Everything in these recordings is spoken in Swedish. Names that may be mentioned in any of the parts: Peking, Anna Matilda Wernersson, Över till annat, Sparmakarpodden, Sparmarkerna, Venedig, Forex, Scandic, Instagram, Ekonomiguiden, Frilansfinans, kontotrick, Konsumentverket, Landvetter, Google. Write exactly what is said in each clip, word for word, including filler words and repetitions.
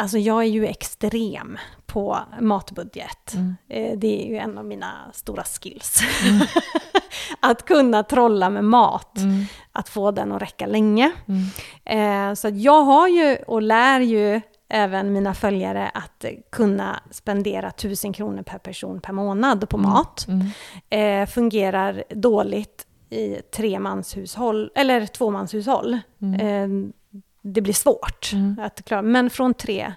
Alltså jag är ju extrem på matbudget. Mm. Det är ju en av mina stora skills. Mm. Att kunna trolla med mat. Mm. Att få den att räcka länge. Mm. Så jag har ju och lär ju även mina följare att kunna spendera tusen kronor per person per månad på mat. Mm. Mm. Fungerar dåligt i tremanshushåll eller tvåmanshushåll. Mm. Det blir svårt mm. att klara. Men från tre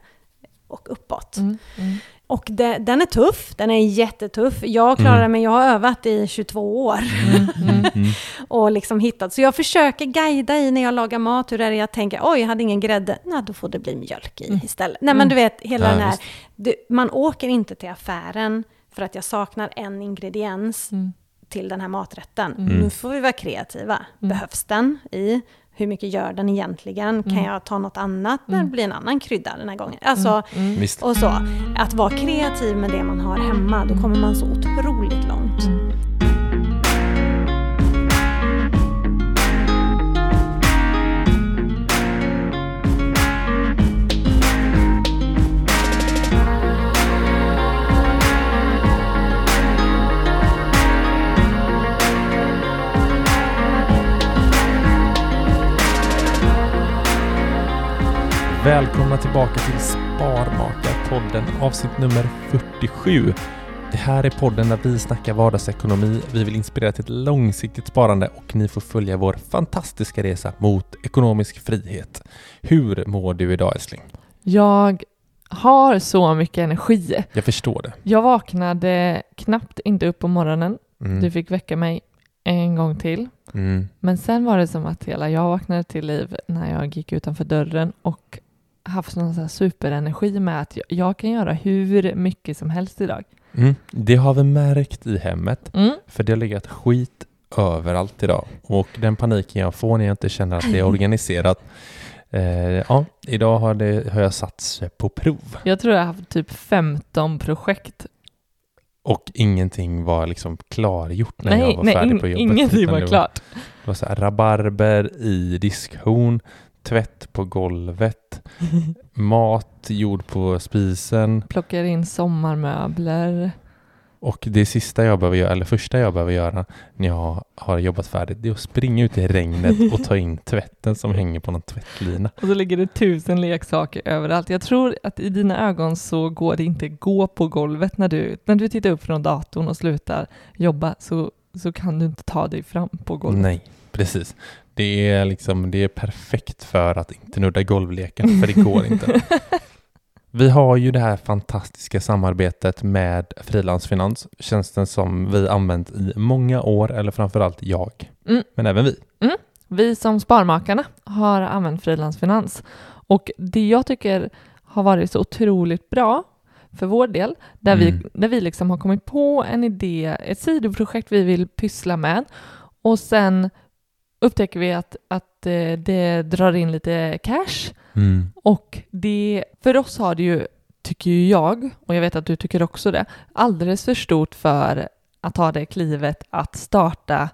och uppåt. Mm. Mm. Och det, den är tuff. Den är jättetuff. Jag klarar mm. mig. Jag har övat i tjugotvå år. Mm. Mm. Mm. Och liksom hittat. Så jag försöker guida i när jag lagar mat. Hur är det jag tänker? Oj, jag hade ingen grädde. Nej, då får det bli mjölk i mm. istället. Nej, men du vet. Hela ja, den här. Du, man åker inte till affären för att jag saknar en ingrediens mm. till den här maträtten. Mm. Nu får vi vara kreativa. Mm. Behövs den i... Hur mycket gör den egentligen? Kan mm. jag ta något annat? Mm. Det blir en annan krydda den här gången. Alltså, mm. Mm. Och så. Att vara kreativ med det man har hemma. Då kommer man så otroligt långt. Mm. Välkomna tillbaka till Sparmakarpodden, avsnitt nummer fyrtiosju. Det här är podden där vi snackar vardagsekonomi. Vi vill inspirera till ett långsiktigt sparande och ni får följa vår fantastiska resa mot ekonomisk frihet. Hur mår du idag, älskling? Jag har så mycket energi. Jag förstår det. Jag vaknade knappt inte upp på morgonen. Mm. Du fick väcka mig en gång till. Mm. Men sen var det som att hela jag vaknade till liv när jag gick utanför dörren och haft någon sån här superenergi med att jag, jag kan göra hur mycket som helst idag. Mm. Det har vi märkt i hemmet. Mm. För det har legat skit överallt idag. Och den paniken jag får när jag inte känner att det är organiserat. eh, ja, idag har, det, har jag satts på prov. Jag tror jag har haft typ femton projekt. Och ingenting var liksom klargjort när nej, jag var nej, färdig på jobbet. Nej, ingenting var, var klart. Det var så här, rabarber i diskhon. Tvätt på golvet, mat gjord på spisen. Plockar in sommarmöbler. Och det sista jag behöver göra, eller första jag behöver göra när jag har jobbat färdigt, det är att springa ut i regnet och ta in tvätten som hänger på någon tvättlina. Och så ligger det tusen leksaker överallt. Jag tror att i dina ögon så går det inte gå på golvet när du, när du tittar upp från datorn och slutar jobba så, så kan du inte ta dig fram på golvet. Nej, precis. Det är liksom, det är perfekt för att inte nudda golvleken, för det går inte. Vi har ju det här fantastiska samarbetet med Frilansfinans, tjänsten som vi använt i många år, eller framförallt jag, mm. men även vi. Mm. Vi som Sparmakarna har använt Frilansfinans och det jag tycker har varit så otroligt bra för vår del, där mm. vi, där vi liksom har kommit på en idé, ett sidoprojekt vi vill pyssla med och sen upptäcker vi att, att det drar in lite cash. Mm. Och det, för oss har det ju, tycker ju jag, och jag vet att du tycker också det, alldeles för stort för att ta det klivet att starta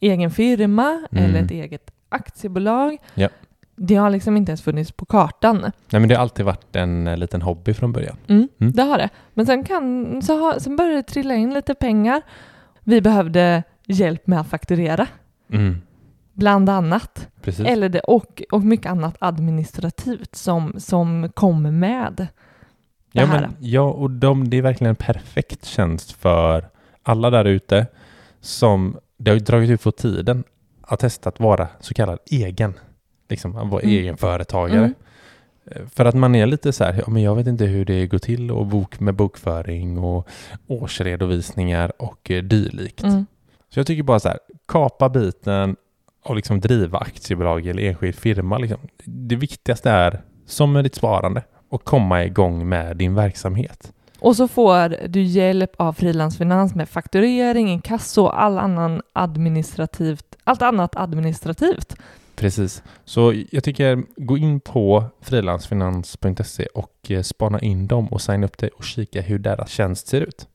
egen firma mm. eller ett eget aktiebolag. Ja. Det har liksom inte ens funnits på kartan. Nej, men det har alltid varit en liten hobby från början. Mm, mm. Det har det. Men sen, kan, så har, sen började det trilla in lite pengar. Vi behövde hjälp med att fakturera. Mm. Bland annat. Precis. Eller det, och, och mycket annat administrativt som, som kommer med det ja, här. Men, ja, och de, det är verkligen en perfekt tjänst för alla där ute som det har dragit ut på tiden att testa att vara så kallad egen. Liksom att vara mm. egenföretagare. Mm. För att man är lite så här, ja, men jag vet inte hur det går till och bok med bokföring och årsredovisningar och dylikt. Mm. Så jag tycker bara så här, kapa biten och liksom driva aktiebolag eller enskild firma. Liksom. Det viktigaste är, som med ditt sparande, att komma igång med din verksamhet. Och så får du hjälp av Frilansfinans med fakturering, inkasso och all annan administrativt, allt annat administrativt. Precis. Så jag tycker, gå in på frilansfinans punkt se och spana in dem och signa upp dig och kika hur deras tjänst ser ut.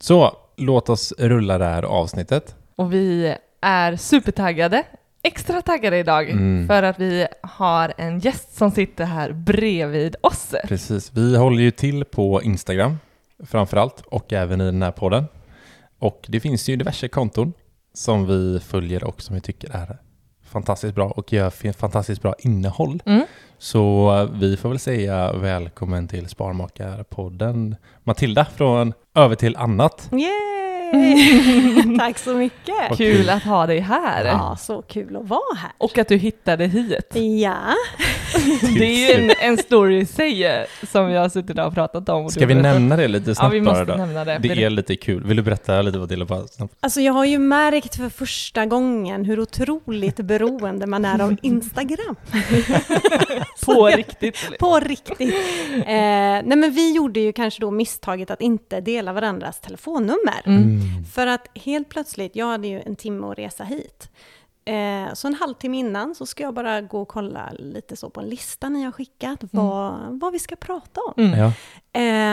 Så, låt oss rulla det här avsnittet. Och vi är supertaggade. extra taggade idag mm. för att vi har en gäst som sitter här bredvid oss. Precis, vi håller ju till på Instagram framförallt och även i den här podden. Och det finns ju diverse konton som vi följer och som vi tycker är fantastiskt bra och gör fantastiskt bra innehåll. Mm. Så vi får väl säga välkommen till Sparmakerpodden Matilda från Över till annat. Yay! Tack så mycket. Och kul att ha dig här. Ja, så kul att vara här. Och att du hittade hit. Ja. Det är ju en, en story säger som jag har suttit och pratat om. Och ska vi berättar. nämna det lite snabbt? Ja, vi måste då. nämna det. Det är lite kul. Vill du berätta lite vad det är? Alltså jag har ju märkt för första gången hur otroligt beroende man är av Instagram. på riktigt. På riktigt. Eh, nej men vi gjorde ju kanske då misstaget att inte dela varandras telefonnummer. Mm. För att helt plötsligt, jag hade ju en timme att resa hit. Eh, så en halvtimme innan så ska jag bara gå och kolla lite så på en lista ni har skickat. Vad, mm. vad vi ska prata om. Mm, ja.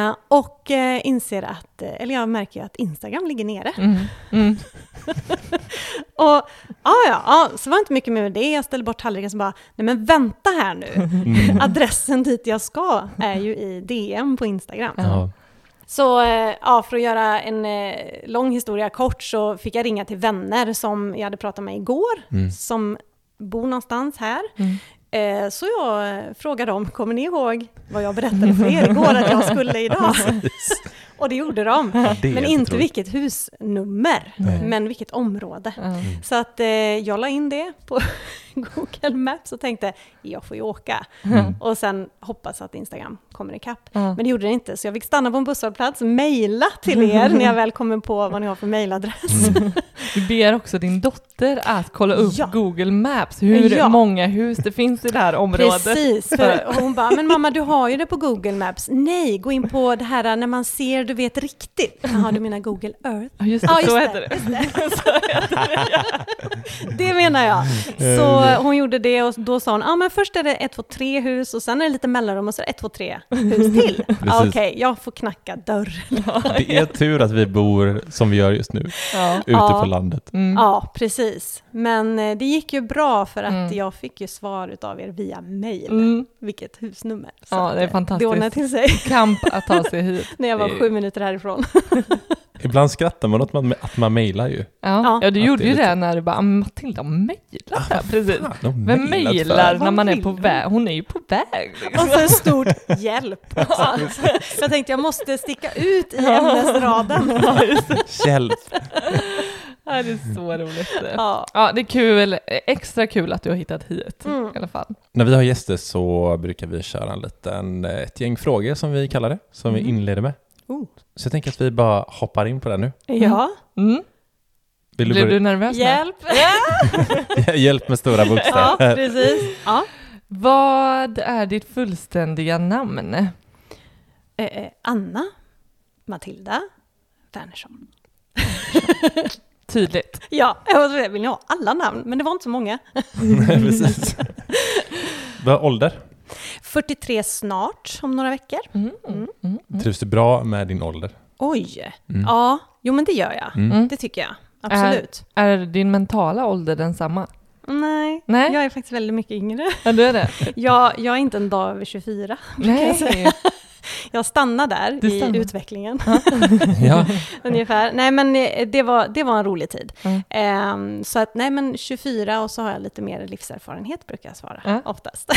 eh, och eh, inser att, eller jag märker ju att Instagram ligger nere. Mm. Mm. och ja, ja, så var inte mycket mer med det. Jag ställde bort tallriken som bara, nej men vänta här nu. Mm. Adressen dit jag ska är ju i D M på Instagram. Ja. Så ja, för att göra en lång historia kort så fick jag ringa till vänner som jag hade pratat med igår. Mm. Som bor någonstans här. Mm. Så jag frågade dem, kommer ni ihåg vad jag berättade för er igår att jag skulle idag? Och det gjorde de. Det men inte otroligt. Vilket husnummer, mm. men vilket område. Mm. Så att eh, jag la in det på Google Maps och tänkte, jag får ju åka. Mm. Och sen hoppas att Instagram kommer ikapp. Mm. Men det gjorde det inte, så jag fick stanna på en busshållplats och mejla till er när jag väl kommer på vad ni har för mejladress. Mm. Du ber också din dotter att kolla upp ja. Google Maps, hur ja. många hus det finns i det här området. Precis, för hon bara, men mamma du har ju det på Google Maps. Nej, gå in på det här när man ser du vet riktigt. Jaha, du menar Google Earth? Ja, just det. Ja, just så heter det. det. Så heter det, ja. Det menar jag. Så hon gjorde det och då sa hon, ja ah, men först är det ett, två, tre hus och sen är det lite mellanrum och så är det ett, två, tre hus till. Ah, Okej, okay, jag får knacka dörren. Det är tur att vi bor som vi gör just nu. Ja. Ute ja. på landet. Mm. Ja, precis. Men det gick ju bra för att mm. jag fick ju svar av er via mejl. Mm. Vilket husnummer. Så ja, det är fantastiskt. Det ordnar till sig. Kamp att ta sig hit. När jag var sju minuter härifrån. Ibland skrattar man åt att man mejlar ju. Ja, ja du att gjorde ju det, det när du bara, Matilda mejlar. Ah, precis. Fan, vem mejlar när man är på väg? Hon är ju på väg. Liksom. Och så en stor hjälp. Ja. Jag tänkte jag måste sticka ut i ämnesraden. Hjälp. Ja, det är så roligt. Ja. Ja, det är kul. Extra kul att du har hittat hit mm. i alla fall. När vi har gäster så brukar vi köra en liten, ett gäng frågor som vi kallar det, som mm. vi inleder med. Oh. Så jag tänker att vi bara hoppar in på det nu. Ja. Mm. Vill du Blir börja? du nervös? Hjälp! Hjälp med stora bokstäver. Ja, precis. Ja. Vad är ditt fullständiga namn? Eh, eh, Anna Matilda Wernersson. Tydligt. Ja, jag vill ha alla namn, men det var inte så många. Nej, precis. Vad är ålder? fyrtiotre snart, om några veckor. Mm, mm, mm. Trivs du bra med din ålder? Oj, mm. ja. Jo, men det gör jag. Mm. Det tycker jag, absolut. Är, är din mentala ålder densamma? Nej. Nej, jag är faktiskt väldigt mycket yngre. Ja, du är det. jag, jag är inte en dag över tjugofyra. Nej. Jag säga. Jag stannar där du i stannar. utvecklingen. ja. Ungefär. Nej, men det var, det var en rolig tid. Mm. Um, så att, nej men tjugofyra och så har jag lite mer livserfarenhet brukar jag svara mm. oftast.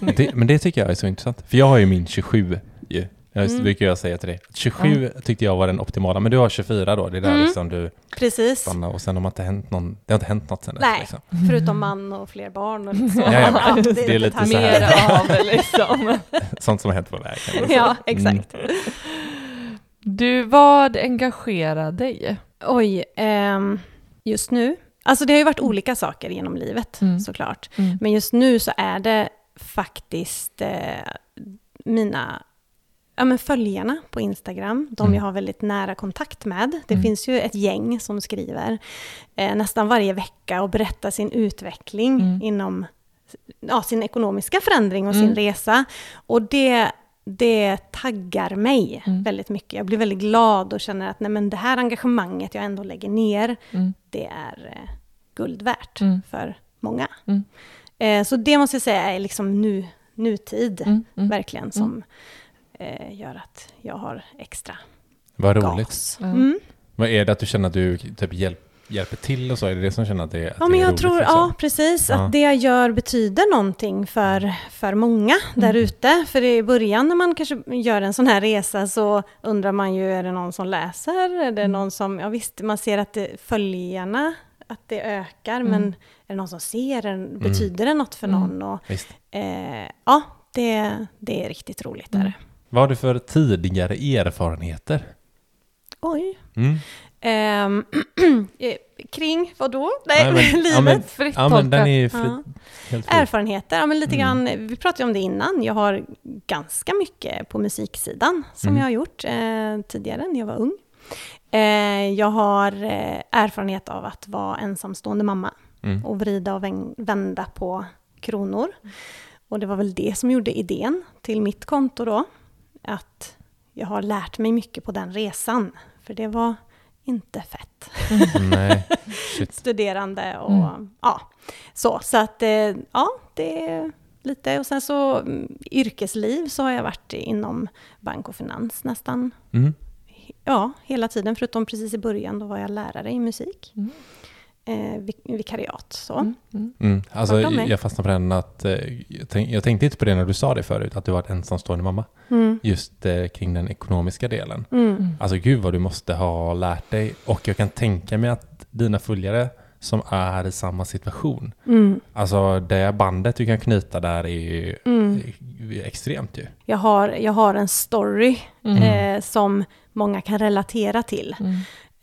Mm. det, men det tycker jag är så intressant. För jag har ju min tjugosju ju. Jag mm. brukar jag säga till dig. tjugosju mm. tyckte jag var den optimala, men du har tjugofyra då. Det är där mm. liksom du Precis. stannar och sen har man inte hänt någon, det har inte hänt något sen. Nej, liksom. förutom man och fler barn och liksom. ja, ja, ja, det, det är lite här. så här. Mer av liksom. Sånt som har hänt på vägen. Ja, exakt. Mm. Du, vad engagerar dig? Oj, um, just nu. Alltså det har ju varit olika saker genom livet mm. såklart. Mm. Men just nu så är det faktiskt eh, mina Ja, men följarna på Instagram, de jag har väldigt nära kontakt med. Det mm. finns ju ett gäng som skriver eh, nästan varje vecka och berättar sin utveckling mm. inom ja, sin ekonomiska förändring och mm. sin resa. Och det, det taggar mig mm. väldigt mycket. Jag blir väldigt glad och känner att nej, men det här engagemanget jag ändå lägger ner, mm. det är eh, guld värt mm. för många. Mm. Eh, så det måste jag säga är liksom nu, nutid mm, mm, verkligen som mm. eh, gör att jag har extra vad roligt. Gas. Mm. Mm. Vad är det att du känner att du typ hjälp, hjälper till och så? Är det det som känner att det, att ja, det är men jag roligt? Tror, ja, precis. Ja. Att det jag gör betyder någonting för, för många mm. där ute. För i början när man kanske gör en sån här resa så undrar man ju, är det någon som läser? Är det mm. någon som, ja visst, man ser att det, följarna att det ökar, mm. men är det någon som ser den? Betyder mm. det något för någon? Och, eh, ja, det, det är riktigt roligt. Mm. Där. Vad har du för tidigare erfarenheter? Oj. Mm. Um, kring vad då? Nej, nej men, livet. Ja, men, fritt ja, men den är fri, ja. Helt fri. Erfarenheter. Ja, men lite mm. grann, vi pratade om det innan. Jag har ganska mycket på musiksidan som mm. jag har gjort eh, tidigare när jag var ung. Eh, jag har eh, erfarenhet av att vara ensamstående mamma mm. och vrida och väng- vända på kronor. Mm. Och det var väl det som gjorde idén till mitt konto då. Att jag har lärt mig mycket på den resan. För det var inte fett. Mm, nej. Shit. Studerande och mm. ja. Så, så att ja, det är lite. Och sen så yrkesliv så har jag varit inom bank och finans nästan. Mm. Ja, hela tiden. Förutom precis i början då var jag lärare i musik. Mm. Eh, vik- vikariat. Så. Mm. Mm. Mm. Alltså, jag fastnar på den att eh, jag, tänk- jag tänkte inte på det när du sa det förut, att du var en ensamstående mamma. Mm. Just eh, kring den ekonomiska delen. Mm. Alltså gud vad du måste ha lärt dig. Och jag kan tänka mig att dina följare som är i samma situation. Mm. Alltså det bandet du kan knyta där är, mm. är extremt ju. Jag har, jag har en story mm. eh, som många kan relatera till. Mm.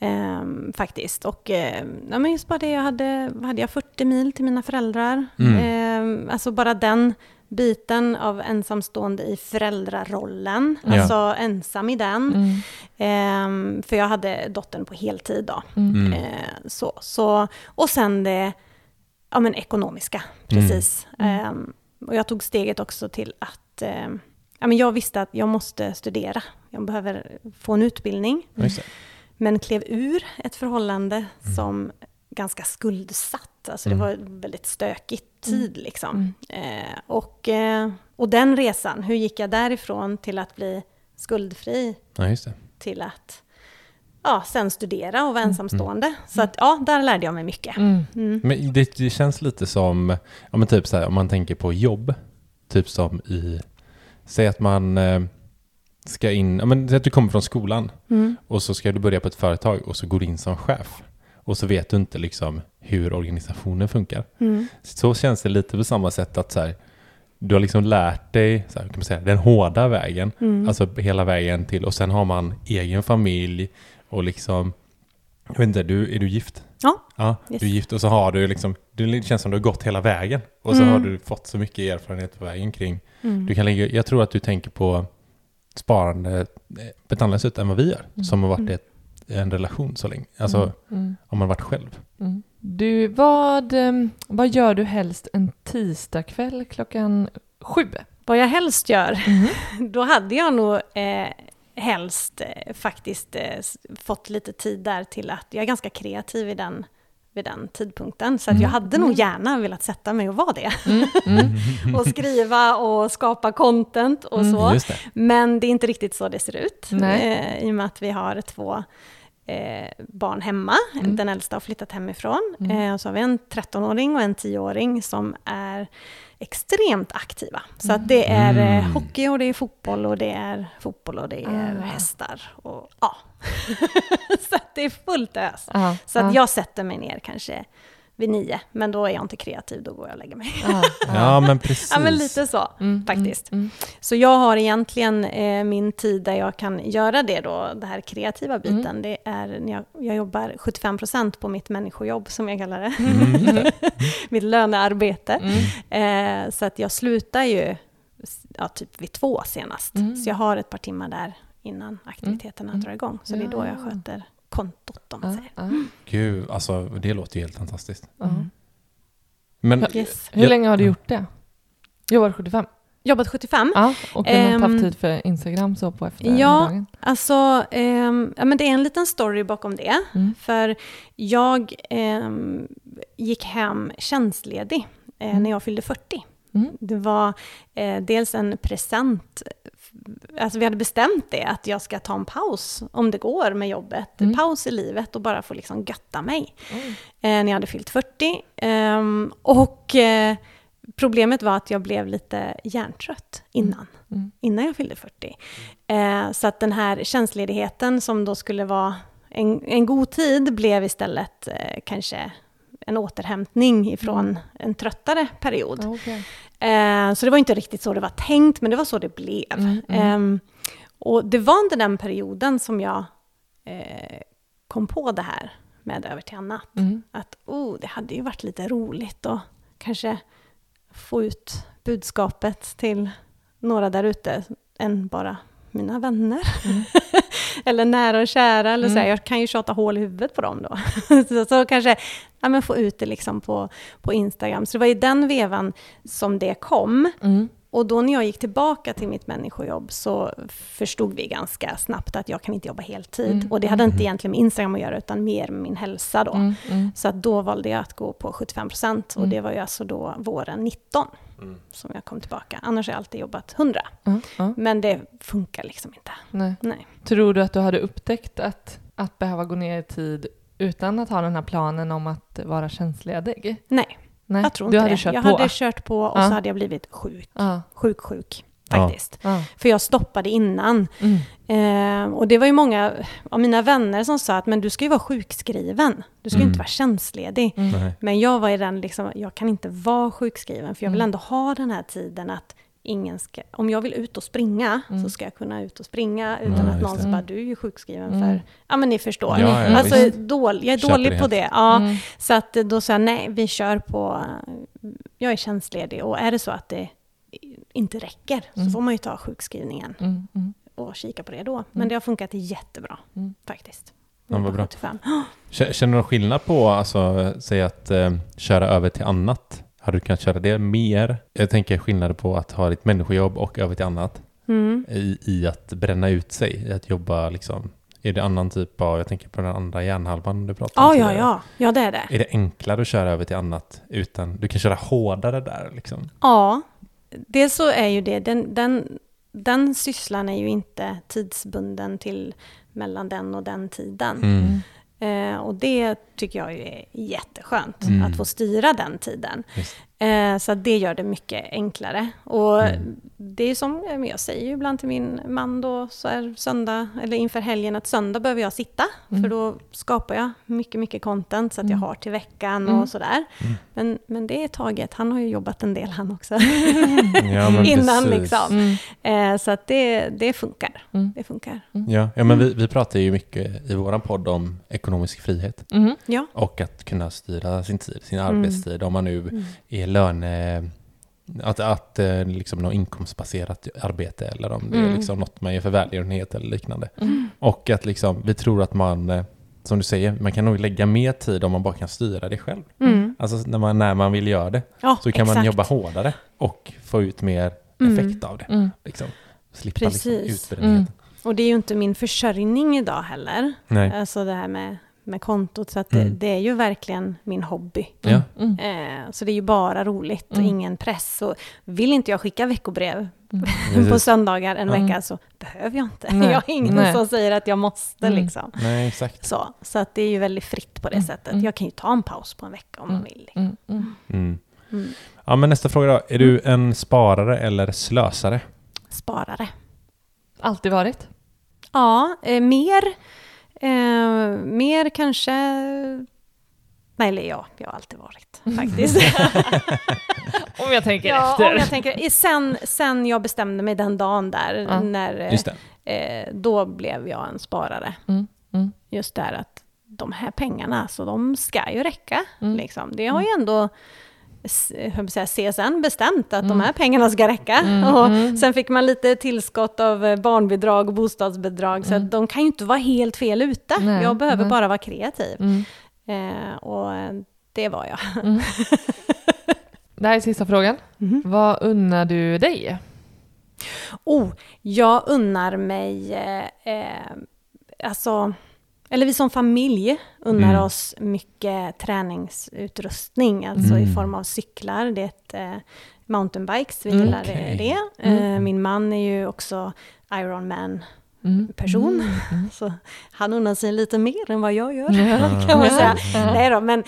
Ehm, faktiskt och eh, ja, men just bara det jag hade, hade jag fyrtio mil till mina föräldrar mm. ehm, alltså bara den biten av ensamstående i föräldrarollen mm. alltså ja. Ensam i den mm. ehm, för jag hade dottern på heltid då mm. ehm, så, så, och sen det ja, men ekonomiska precis mm. ehm, och jag tog steget också till att eh, ja, men jag visste att jag måste studera, jag behöver få en utbildning mm. men klev ur ett förhållande mm. som ganska skuldsatt. Alltså det mm. var en väldigt stökig tid mm. liksom. Eh, och, eh, och den resan, hur gick jag därifrån till att bli skuldfri? Ja, just det. Till att ja, sen studera och vara ensamstående. Mm. Så att ja, där lärde jag mig mycket. Mm. Mm. Men det, det känns lite som, ja, men typ så här, om man tänker på jobb, typ som i, säg att man... Eh, ska in, ja men att du kommer från skolan mm. och så ska du börja på ett företag och så går du in som chef och så vet du inte liksom hur organisationen funkar. Mm. Så känns det lite på samma sätt att så här, du har liksom lärt dig så här, kan man säga, den hårda vägen mm. alltså hela vägen till och sen har man egen familj och liksom jag vet inte, du, är du gift? Ja. Ja yes. Du är gift och så har du liksom det känns som du har gått hela vägen och så mm. har du fått så mycket erfarenhet på vägen kring mm. du kan lägga, jag tror att du tänker på sparande på ett annat sätt än vad vi gör mm. som har varit ett, en relation så länge alltså mm. Mm. om man varit själv mm. Du, vad, vad gör du helst en tisdagkväll klockan sju? Vad jag helst gör mm. då hade jag nog eh, helst eh, faktiskt eh, fått lite tid där till att jag är ganska kreativ i den vid den tidpunkten. Så att mm. jag hade nog gärna velat sätta mig och vara det. Mm. Mm. och skriva och skapa content och mm. så. Det. Men det är inte riktigt så det ser ut. Eh, I och med att vi har två eh, barn hemma. Mm. Den äldsta har flyttat hemifrån. Mm. Eh, och så har vi en trettonåring och en tioåring som är extremt aktiva. Så att det är eh, hockey och det är fotboll och det är fotboll och det är ah. hästar. Och ja. så att det är fullt ös. Aha, så att aha. jag sätter mig ner kanske vid nio. Men då är jag inte kreativ, då går jag och lägger mig. Aha, aha. ja, men precis. Ja, men lite så mm, faktiskt. Mm, mm. Så jag har egentligen eh, min tid där jag kan göra det då, den här kreativa biten. Mm. Det är när jag, jag jobbar sjuttiofem procent på mitt människojobb som jag kallar det. Mm. mitt lönearbete. Mm. Eh, så att jag slutar ju ja, typ vid två senast. Mm. Så jag har ett par timmar där innan aktiviteterna mm. drar igång. Så ja. Det är då jag sköter kontot, om man säger. Uh, uh. Gud, alltså det låter ju helt fantastiskt. Uh. Men, yes. Hur jag, länge har du gjort det? Jag var sjuttiofem. jobbat sjuttiofem. Ja, och du har um, haft tid för Instagram så på eftermiddagen. Ja, alltså um, ja, men det är en liten story bakom det. Mm. För jag um, gick hem tjänstledig uh, mm. när jag fyllde fyrtio. Mm. Det var eh, dels en present, alltså vi hade bestämt det att jag ska ta en paus om det går med jobbet, mm. paus i livet och bara få liksom götta mig mm. eh, när jag hade fyllt fyrtio um, och eh, problemet var att jag blev lite hjärntrött innan, mm. innan jag fyllde fyrtio eh, så att den här tjänstledigheten som då skulle vara en, en god tid blev istället eh, kanske en återhämtning ifrån mm. en tröttare period. Okay. Eh, så det var inte riktigt så det var tänkt, men det var så det blev. Mm, mm. Eh, och det var under den perioden som jag eh, kom på det här med Över till annat. Mm. Att oh, det hade ju varit lite roligt att kanske få ut budskapet till några där ute än bara mina vänner. Mm. Eller nära och kära. Eller mm. så här, jag kan ju tjata hål i huvudet på dem då. så, så kanske ja, men få ut det liksom på, på Instagram. Så det var ju den vevan som det kom. Mm. Och då när jag gick tillbaka till mitt människojobb så förstod vi ganska snabbt att jag kan inte jobba heltid. Mm. Och det hade inte egentligen med Instagram att göra utan mer med min hälsa då. Mm. Mm. Så att då valde jag att gå på sjuttiofem procent. Mm. Och det var ju alltså då våren nitton mm. som jag kom tillbaka. Annars har jag alltid jobbat hundra. Mm. Mm. Men det funkar liksom inte. Nej. Nej. Tror du att du hade upptäckt att, att behöva gå ner i tid utan att ha den här planen om att vara tjänstledig? Nej. Nej, jag tror inte hade det. Jag på. hade kört på och ja. så hade jag blivit sjuk. Ja. Sjuk, sjuk faktiskt. Ja. Ja. För jag stoppade innan. Mm. Eh, och det var ju många av mina vänner som sa att men du ska ju vara sjukskriven. Du ska ju mm. inte vara tjänstledig. Mm. Men jag var i den liksom, jag kan inte vara sjukskriven för jag vill ändå ha den här tiden att ingen ska, om jag vill ut och springa mm. så ska jag kunna ut och springa utan ja, att någon bara, du är ju sjukskriven mm. för ja men ni förstår, ja, ja, alltså, dålig, jag är dålig Köper på det, det. Ja, mm. så att då sa jag, nej vi kör på jag är tjänstledig och är det så att det inte räcker mm. så får man ju ta sjukskrivningen mm. Mm. och kika på det då, men det har funkat jättebra mm. faktiskt. Ja, vad bra. Känner du skillnad på alltså, säg att eh, köra över till annat? Har du kunnat köra det mer? Jag tänker skillnader på att ha ditt människojobb och över till annat. Mm. I, I att bränna ut sig. I att jobba liksom. Är det annan typ av, jag tänker på den andra hjärnhalvan du pratade oh, om. Ja, ja, ja. Det är det. Är det enklare att köra över till annat utan, du kan köra hårdare där liksom? Ja, det så är ju det. Den, den, den sysslan är ju inte tidsbunden till mellan den och den tiden. Mm. Eh, och det tycker jag ju är jätteskönt mm. att få styra den tiden. Eh, så det gör det mycket enklare. Och mm. det är som jag säger ju ibland till min man då så är söndag eller inför helgen att söndag behöver jag sitta mm. för då skapar jag mycket mycket content så att jag har till veckan mm. och sådär. Mm. Men men det är taget. Han har ju jobbat en del han också. ja, men innan precis. liksom. Mm. Eh, så att det det funkar. Mm. Det funkar. Mm. Ja, ja men vi vi pratar ju mycket i våran podd om ekonomisk frihet. Mm. Ja. Och att kunna styra sin tid, sin mm. arbetstid om man nu mm. är löne, att, att liksom något inkomstbaserat arbete eller om det mm. är liksom något man gör för välgörenhet eller liknande. Mm. Och att liksom, vi tror att man, som du säger, man kan nog lägga mer tid om man bara kan styra det själv. Mm. Alltså när man, när man vill göra det ja, så kan exakt. man jobba hårdare och få ut mer mm. effekt av det. Mm. Liksom, slippa liksom utbrändheten. Mm. Och det är ju inte min försörjning idag heller. Nej. Alltså det här med med kontot så att mm. det, det är ju verkligen min hobby. Ja. Mm. Eh, så det är ju bara roligt och mm. ingen press och vill inte jag skicka veckobrev mm. på söndagar en mm. vecka så behöver jag inte. Nej. Jag har ingen Nej. som säger att jag måste mm. liksom. Nej, exakt. Så, så att det är ju väldigt fritt på det mm. sättet. Jag kan ju ta en paus på en vecka om mm. man vill. Liksom. Mm. Mm. Mm. Ja men nästa fråga då. Är du en sparare eller slösare? Sparare. Alltid varit? Ja, eh, mer Eh, mer kanske... Nej, eller ja, jag har alltid varit, faktiskt. om jag tänker ja, efter. Om jag tänker, sen, sen jag bestämde mig den dagen där, ja, när, eh, då blev jag en sparare. Mm, mm. Just där att de här pengarna, så de ska ju räcka. Mm. Liksom. Det har ju ändå... C S N bestämt att mm. de här pengarna ska räcka mm, och mm. sen fick man lite tillskott av barnbidrag och bostadsbidrag mm. så att de kan ju inte vara helt fel ute. Nej, jag behöver nej. bara vara kreativ mm. eh, och det var jag. Mm. Det här är sista frågan. Mm. Vad unnar du dig? oh, jag unnar mig, eh, alltså, eller vi som familj unnar mm. oss mycket träningsutrustning, alltså mm. i form av cyklar, det är ett eh, mountainbikes, vi gillar okay. det. Mm. Eh, min man är ju också Ironman person, mm. Mm. så han unnar sig lite mer än vad jag gör, mm. kan man säga. Mm. Nej då, men,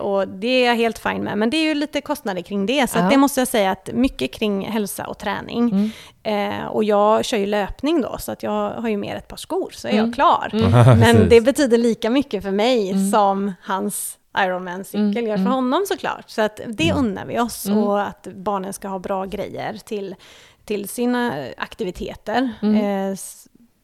och det är jag helt fin med, men det är ju lite kostnader kring det, så mm. att det måste jag säga att mycket kring hälsa och träning, mm. eh, och jag kör ju löpning då, så att jag har ju mer ett par skor, så är mm. jag klar, mm. men det betyder lika mycket för mig mm. som hans Ironman-cykel mm. gör för honom såklart, så att det mm. unnar vi oss, mm. och att barnen ska ha bra grejer till, till sina aktiviteter, mm. eh,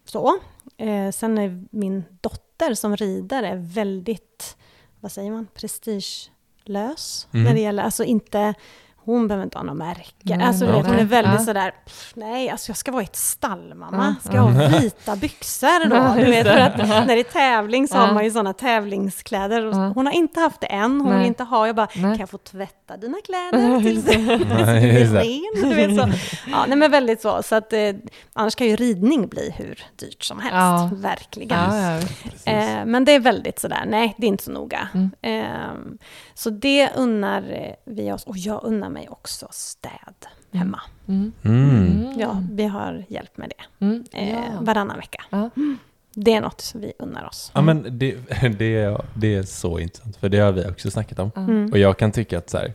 så. Eh, sen är min dotter som rider är väldigt, vad säger man, prestigelös. Mm. När det gäller, alltså inte, hon behöver inte ha någon märke. Mm. Alltså, okay. Hon är väldigt ja. sådär, pff, nej, alltså jag ska vara i ett stall, mamma. Ska jag ha vita byxor då? Du vet, för att när det är tävling så har man ju sådana tävlingskläder. Och hon har inte haft det än, hon vill inte ha. Jag bara, kan jag få tvätta dina kläder tills det blir ren? Du vet, så. Ja, nej, men väldigt så. Så att, eh, annars kan ju ridning bli hur dyrt som helst, ja. verkligen. Ja, ja, eh, men det är väldigt sådär, nej, det är inte så noga. Mm. Eh, så det unnar vi oss, och jag unnar mig också städ hemma. Mm. Mm. Ja, vi har hjälp med det. Mm. Eh, varannan vecka. Ja. Mm. Det är något som vi unnar oss. Ja, men det, det, är, det är så intressant, för det har vi också snackat om. Mm. Och jag kan tycka att så här,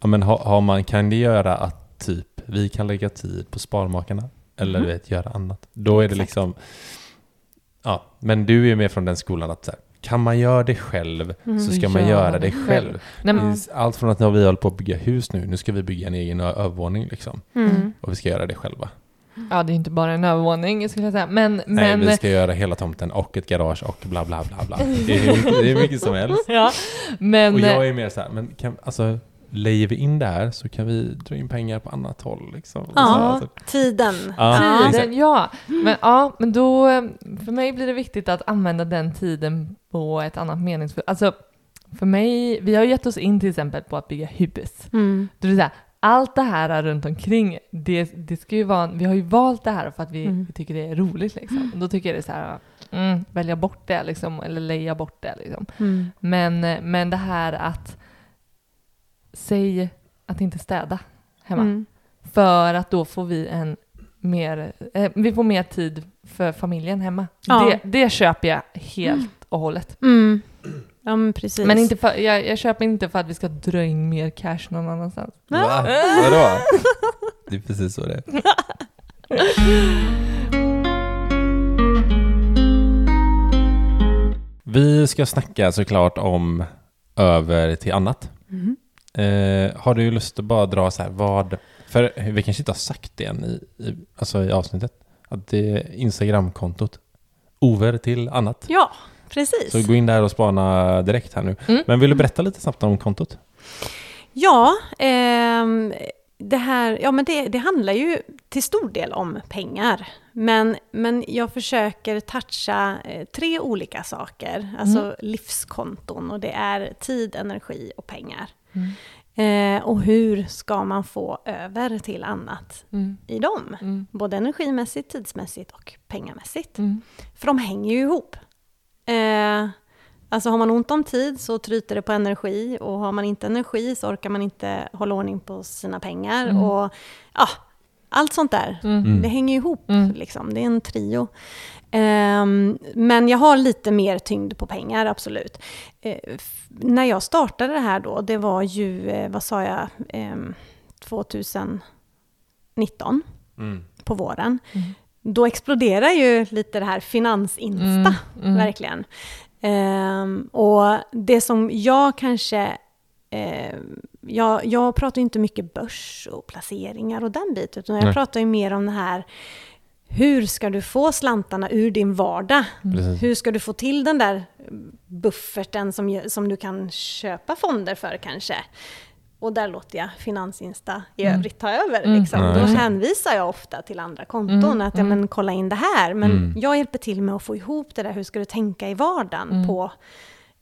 ja, men har, har man, kan det göra att typ vi kan lägga tid på Sparmarkerna eller mm. vet, göra annat. Då är det liksom, ja, men du är ju med från den skolan att så här, kan man göra det själv mm, så ska man ja. göra det själv. Nej, men... Allt från att när vi håller på att bygga hus nu, nu ska vi bygga en egen övervåning liksom. Mm. Och vi ska göra det själva. Ja, det är inte bara en övervåning skulle jag säga. Men, Nej, men... vi ska göra hela tomten och ett garage och bla bla bla bla. Det är, det är mycket som helst. Ja, men... Och jag är mer så här, men kan, alltså... lägger vi in där så kan vi dra in pengar på annat håll liksom. Ja, så, alltså. tiden. Ja, tiden, exakt. ja. Men, ja, men då, för mig blir det viktigt att använda den tiden på ett annat meningsfullt. Alltså, för mig, vi har gett oss in till exempel på att bygga hus. Mm. Då är det så här, allt det här runt omkring, det, det ska ju vara, vi har ju valt det här för att vi, mm. vi tycker det är roligt liksom. Då tycker jag det är så här, mm, välja bort det liksom, eller lägga bort det liksom. Mm. Men, men det här att säg att inte städa hemma. Mm. För att då får vi en mer eh, vi får mer tid för familjen hemma. Ja. Det, det köper jag helt mm. och hållet. Mm. Ja, men precis. Men inte för, jag, jag köper inte för att vi ska dra in mer cash någon annanstans. Va? Vadå? Det är precis så det är. Vi ska snacka såklart om över till annat. Mm. Uh, har du lust att bara dra så här vad, för vi kanske inte har sagt det än i, i, alltså i avsnittet, att det är Instagram-kontot Över till annat. Ja, precis. Så gå in där och spana direkt här nu. Mm. Men vill du berätta lite snabbt om kontot? Ja, ehm Det, här, ja, men det, det handlar ju till stor del om pengar. Men, men jag försöker toucha tre olika saker. Alltså mm. livskonton. Och det är tid, energi och pengar. Mm. Eh, och hur ska man få över till annat mm. i dem? Mm. Både energimässigt, tidsmässigt och pengamässigt. Mm. För de hänger ju ihop. Eh, Alltså har man ont om tid så tryter det på energi, och har man inte energi så orkar man inte hålla ordning på sina pengar mm. och ja, allt sånt där. Mm. Det hänger ihop mm. liksom, det är en trio. Um, men jag har lite mer tyngd på pengar, absolut. Uh, f- när jag startade det här då, det var ju, uh, vad sa jag, um, tjugonitton mm. på våren. Mm. Då exploderar ju lite det här finansinsta, mm. Mm. verkligen. Um, och det som jag kanske um, jag, jag pratar ju inte mycket börs och placeringar och den biten, utan jag Nej. pratar ju mer om det här, hur ska du få slantarna ur din vardag? Mm. Hur ska du få till den där bufferten som, som du kan köpa fonder för kanske? Och där låter jag Finansinsta i mm. övrigt ta över. Liksom. Mm. Då hänvisar jag ofta till andra konton. Mm. Att ja, men, kolla in det här. Men mm. jag hjälper till med att få ihop det där. Hur ska du tänka i vardagen mm. på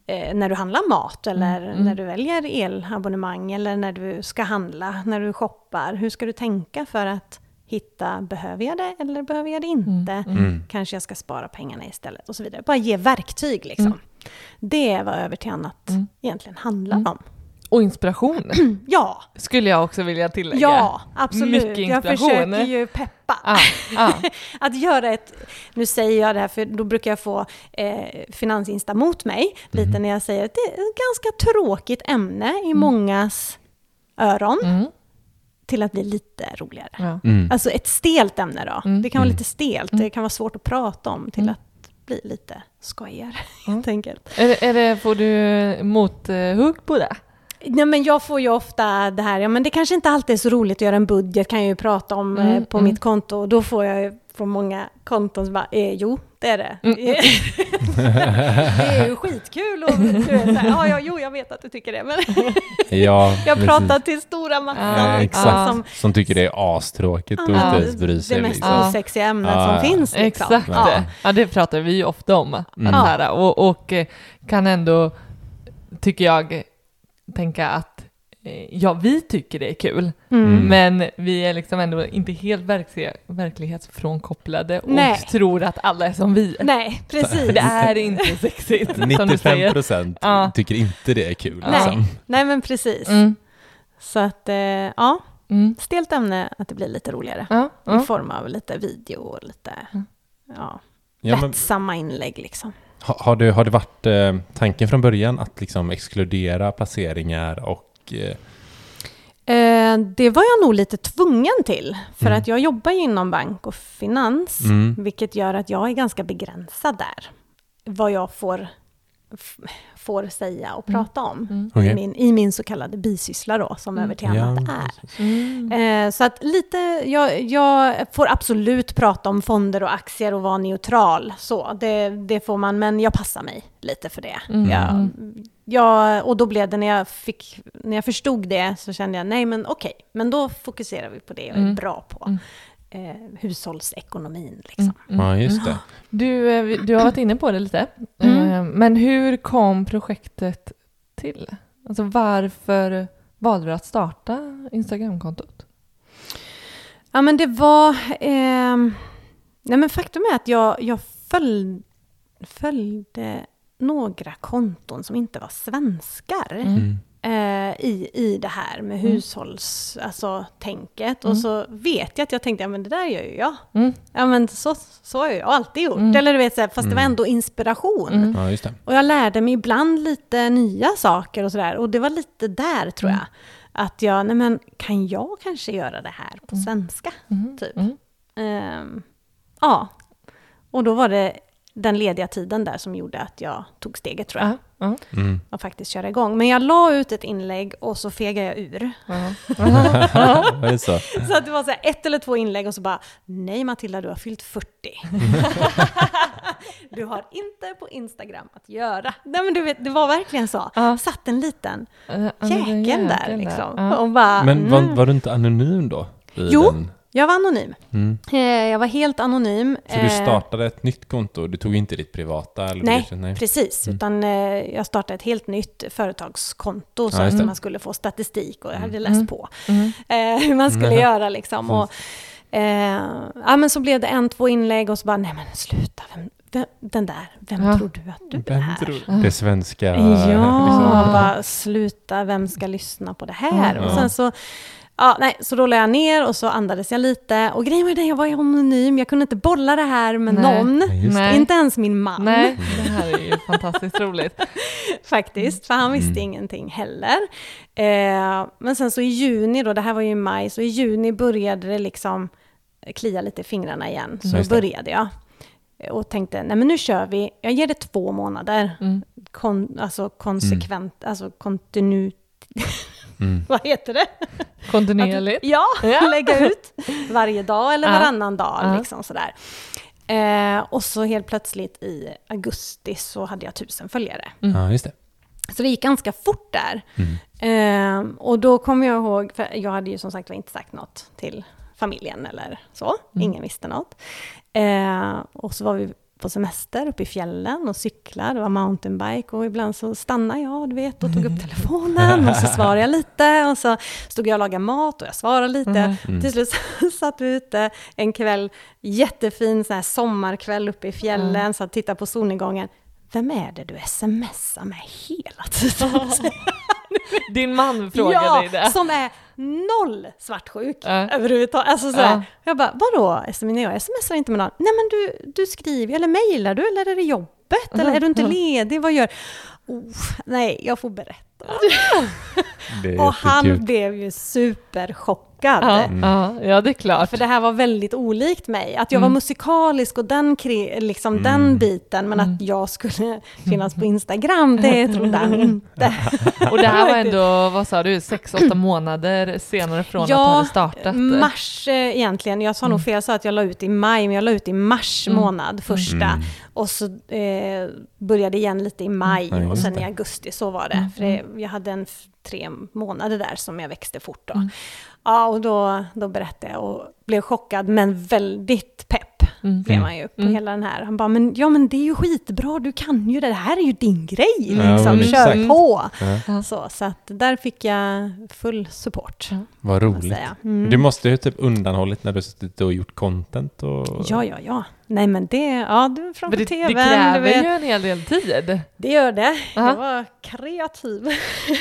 eh, när du handlar mat? Eller mm. när du väljer elabonnemang? Eller när du ska handla? När du shoppar? Hur ska du tänka för att hitta, behöver jag det eller behöver jag det inte? Mm. Mm. Kanske jag ska spara pengarna istället och så vidare. Bara ge verktyg liksom. Mm. Det är vad Över till annat mm. egentligen handlar mm. om. Och inspiration. Ja. Skulle jag också vilja tillägga. Ja, absolut. Mycket inspiration. Jag försöker ju peppa. Ah, ah. Att göra ett, nu säger jag det här för då brukar jag få eh, finansinsta mot mig lite mm. när jag säger att det är ett ganska tråkigt ämne i mm. mångas öron. Mm. Till att bli lite roligare. Ja. Mm. Alltså ett stelt ämne då. Mm. Det kan vara lite stelt. Mm. Det kan vara svårt att prata om till mm. att bli lite skojigare mm. helt enkelt. Är det, är det, får du mothugg på det? Nej, men jag får ju ofta det här, ja, men det kanske inte alltid är så roligt att göra en budget, kan jag ju prata om mm, eh, på mm. mitt konto. Och då får jag ju från många konton som bara, eh, jo, det är det. Mm. Det är ju skitkul. Och, du vet, så här, ja, ja, jo, jag vet att du tycker det. Men ja, jag pratar till stora mattan. Ja, exakt. Som, som tycker det är astråkigt och inte ens bryr sig. Det mest liksom. Osexiga ämnet ja. som finns. Liksom. Exakt. Ja. Ja, det pratar vi ju ofta om. Mm. Att här, och, och kan ändå, tycker jag, tänka att ja, vi tycker det är kul. Mm. Men vi är liksom ändå inte helt verk- verklighetsfrånkopplade och Nej. tror att alla är som vi. Nej, precis. För det är inte sexigt. nittiofem procent ja. tycker inte det är kul. Nej, liksom. Nej men precis. Mm. Så att, ja. Mm. Stelt ämne att det blir lite roligare. Ja, ja. I form av lite video och lite mm. ja, ja, lättsamma men... inlägg liksom. Har det, har det varit eh, tanken från början att liksom exkludera placeringar och... Eh... Eh, det var jag nog lite tvungen till. För mm. att jag jobbar ju inom bank och finans. Mm. Vilket gör att jag är ganska begränsad där. Vad jag får, f- får säga och mm. prata om. Mm. Okay. I, min, I min så kallade bisyssla då. Som mm. Över till annat ja, är. Mm. Eh, så att lite... Jag, jag får absolut prata om fonder och aktier och vara neutral. Så det, det får man. Men jag passar mig lite för det. Mm. Jag, jag, och då blev det när jag fick... När jag förstod det så kände jag... Nej men okej. Okay, men då fokuserar vi på det jag är mm. bra på. Mm. Eh, hushållsekonomin liksom. Mm. Ja just det. Du, du har varit inne på det lite. Mm. Men hur kom projektet till? Alltså varför valde du att starta Instagram-kontot? Ja men det var... Eh, nej men faktum är att jag, jag följ, följde några konton som inte var svenskar. Mm. Eh, i, i det här med mm. hushålls, alltså, tänket. Mm. Och så vet jag att jag tänkte, ja men det där gör ju jag. Mm. Ja men så, så har jag alltid gjort. Mm. Eller du vet, så här, fast mm. det var ändå inspiration. Mm. Ja, just det. Och jag lärde mig ibland lite nya saker och sådär. Och det var lite där tror jag. Mm. Att jag, nej men kan jag kanske göra det här på svenska? Mm. Typ. Mm. Eh, ja. Och då var det den lediga tiden där som gjorde att jag tog steget tror jag. Uh-huh. Mm. Och faktiskt köra igång. Men jag la ut ett inlägg och så fegade jag ur. Uh-huh. Uh-huh. så. så att det var så här, ett eller två inlägg och så bara, nej Matilda, du har fyllt fyrtio. Du har inte på Instagram att göra. Nej men du vet, det var verkligen så. Uh-huh. Satt en liten uh-huh. jäkel uh-huh. där liksom. Uh-huh. Och bara, men var, var du inte anonym då? Jo. Den? Jag var anonym. Mm. Jag var helt anonym. Så du startade ett nytt konto? Du tog inte ditt privata? Eller nej, du, nej, precis. Mm. Utan jag startade ett helt nytt företagskonto så ja, att man skulle få statistik och jag hade läst mm. på mm. hur man skulle mm. göra. Liksom. Och, eh, ja, men så blev det en, två inlägg och så bara, nej men sluta, vem, vem, den där, vem ja. tror du att du vem är? Tror, det svenska... Ja, liksom. Bara sluta, vem ska lyssna på det här? Mm. Och sen så... Ja, nej, så då la jag ner och så andades jag lite. Och grejen var det, jag var anonym. Jag kunde inte bolla det här med nej, någon. Nej. Inte ens min man. Nej, det här är ju fantastiskt roligt. Faktiskt, för han visste mm. ingenting heller. Eh, men sen så i juni då, det här var ju i maj. Så i juni började det liksom klia lite i fingrarna igen. Så mm. började jag. Och tänkte, nej men nu kör vi. Jag ger det två månader. Mm. Kon- alltså konsekvent, mm. alltså kontinuitet. Mm. Vad heter det? Kontinuerligt. Ja, lägga ut varje dag eller varannan dag. Uh-huh. Liksom sådär. Eh, och så helt plötsligt i augusti så hade jag tusen följare. Mm. Ja, just det. Så det gick ganska fort där. Mm. Eh, och då kommer jag ihåg, för jag hade ju som sagt inte sagt något till familjen eller så. Mm. Ingen visste något. Eh, och så var vi på semester uppe i fjällen och cyklar. Det var mountainbike och ibland så stannade jag, du vet, och tog upp telefonen och så svarade jag lite och så stod jag och lagade mat och jag svarade lite. Mm. Till slut satt vi ute en kväll, jättefin så här sommarkväll uppe i fjällen, mm. så att titta på solnedgången. Vem är det du smsar med hela tiden? Din man frågade ja, dig det. Som är noll svartsjuk äh. överhuvudtaget. Alltså så äh. Jag bara, vadå? Jag smsar inte med någon. Nej men du, du skriver eller mejlar du eller är det jobbet? Mm. Eller är du inte ledig? Vad gör oh, nej, jag får berätta. Och han kul. blev ju superchockad. Ja, mm. ja, det är klart. För det här var väldigt olikt mig. Att jag mm. var musikalisk och den, kre- liksom mm. den biten. Men mm. att jag skulle finnas på Instagram, det trodde han inte. Och det här var ändå, vad sa du, sex, åtta månader senare från ja, att du hade startat. Mars egentligen. Jag sa mm. nog fel, så att jag la ut i maj. Men jag la ut i mars månad första. Mm. Och så eh, började igen lite i maj. Mm. Och sen i augusti, så var det. Mm. För det, jag hade en tre månader där som jag växte fort då. Mm. Ja, och då, då berättade jag och blev chockad, men väldigt pepp mm. blev man ju på mm. hela den här. Han bara, men, ja men det är ju skitbra, du kan ju det, det här är ju din grej, liksom, ja, kör exakt. på. Ja. Så, så att där fick jag full support. Vad roligt. Mm. Du måste ju typ undanhållit när du suttit och gjort content. Och... Ja, ja, ja. Nej men det, ja du framför det, tvn. Det kräver ju en hel del tid. Det gör det. Uh-huh. Jag var kreativ.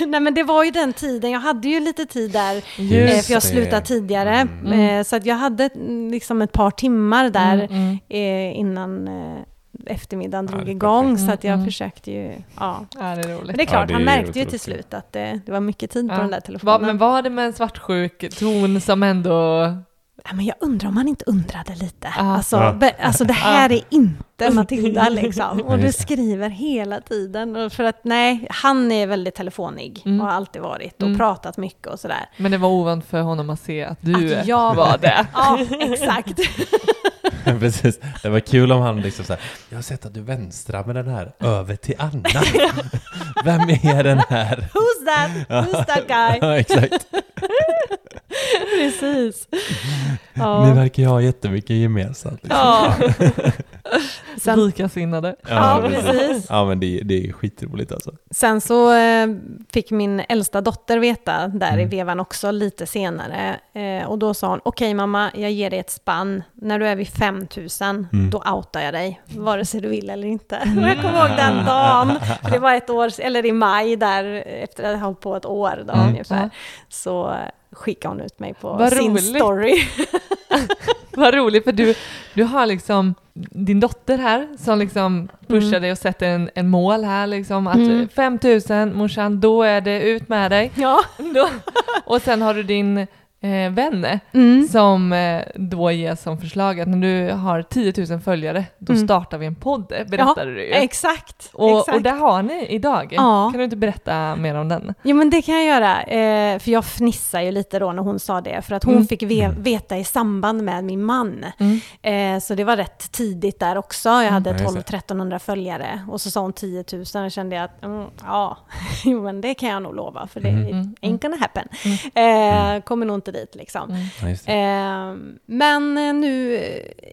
Nej men det var ju den tiden, jag hade ju lite tid där. Just för jag slutade det. tidigare. Mm. Mm. Så att jag hade liksom ett par timmar där mm. eh, innan eh, eftermiddagen drog ja, igång. Perfekt. Så att jag mm. försökte ju, ja. ja. Det är roligt. Men det är klart, ja, det är han märkte ju till slut att det, det var mycket tid ja. på den där telefonen. Men var det med en svartsjuk ton som ändå... Men jag undrar om man inte undrade lite. Ah. Alltså, ah. Be, alltså det här ah. är inte Matilda liksom. Och du skriver hela tiden. För att nej, han är väldigt telefonig. Mm. Och har alltid varit och mm. pratat mycket och sådär. Men det var ovant för honom att se att du att jag var det. Ja, exakt. Precis. Det var kul om han liksom så här, jag har sett att du vänstrar med den här över till Anna. Vem är den här? Who's that? Who's that guy? Ja, exakt. Precis. Ja. Ni verkar ju ha jättemycket gemensamt. Liksom. Ja. Sen, likasinnade. Ja, ja, precis. Ja, men det, det är skitroligt alltså. Sen så eh, fick min äldsta dotter veta där mm. i vevan också lite senare. Eh, och då sa hon, okej mamma, jag ger dig ett spann. När du är vid fem tusen, mm. då outar jag dig. Vare sig du vill eller inte. Mm. Jag kommer ihåg den dagen. För det var ett år, eller i maj där, efter att jag hållit på ett år då mm. ungefär. Så... skickade hon ut mig på Vad sin roligt. story. Vad roligt, för du, du har liksom din dotter här som liksom pushar mm. dig och sätter en, en mål här liksom, att mm. fem tusen morsan, då är det ut med dig. Ja. Då. Och sen har du din eh, vän mm. som eh, då ger som förslag att när du har tio tusen följare då mm. startar vi en podd, berättade ja, du ju. Exakt och, exakt. och det har ni idag. Ja. Kan du inte berätta mer om den? Jo men det kan jag göra. Eh, för jag fnissar ju lite då när hon sa det. För att hon mm. fick ve- veta i samband med min man. Mm. Eh, så det var rätt tidigt där också. Jag hade mm. tolv tretton hundra följare. Och så sa hon tio tusen och kände jag att mm, ja, jo men det kan jag nog lova. För det mm. ain't gonna happen. Mm. Eh, kommer nog inte dit liksom. Mm. Eh, men nu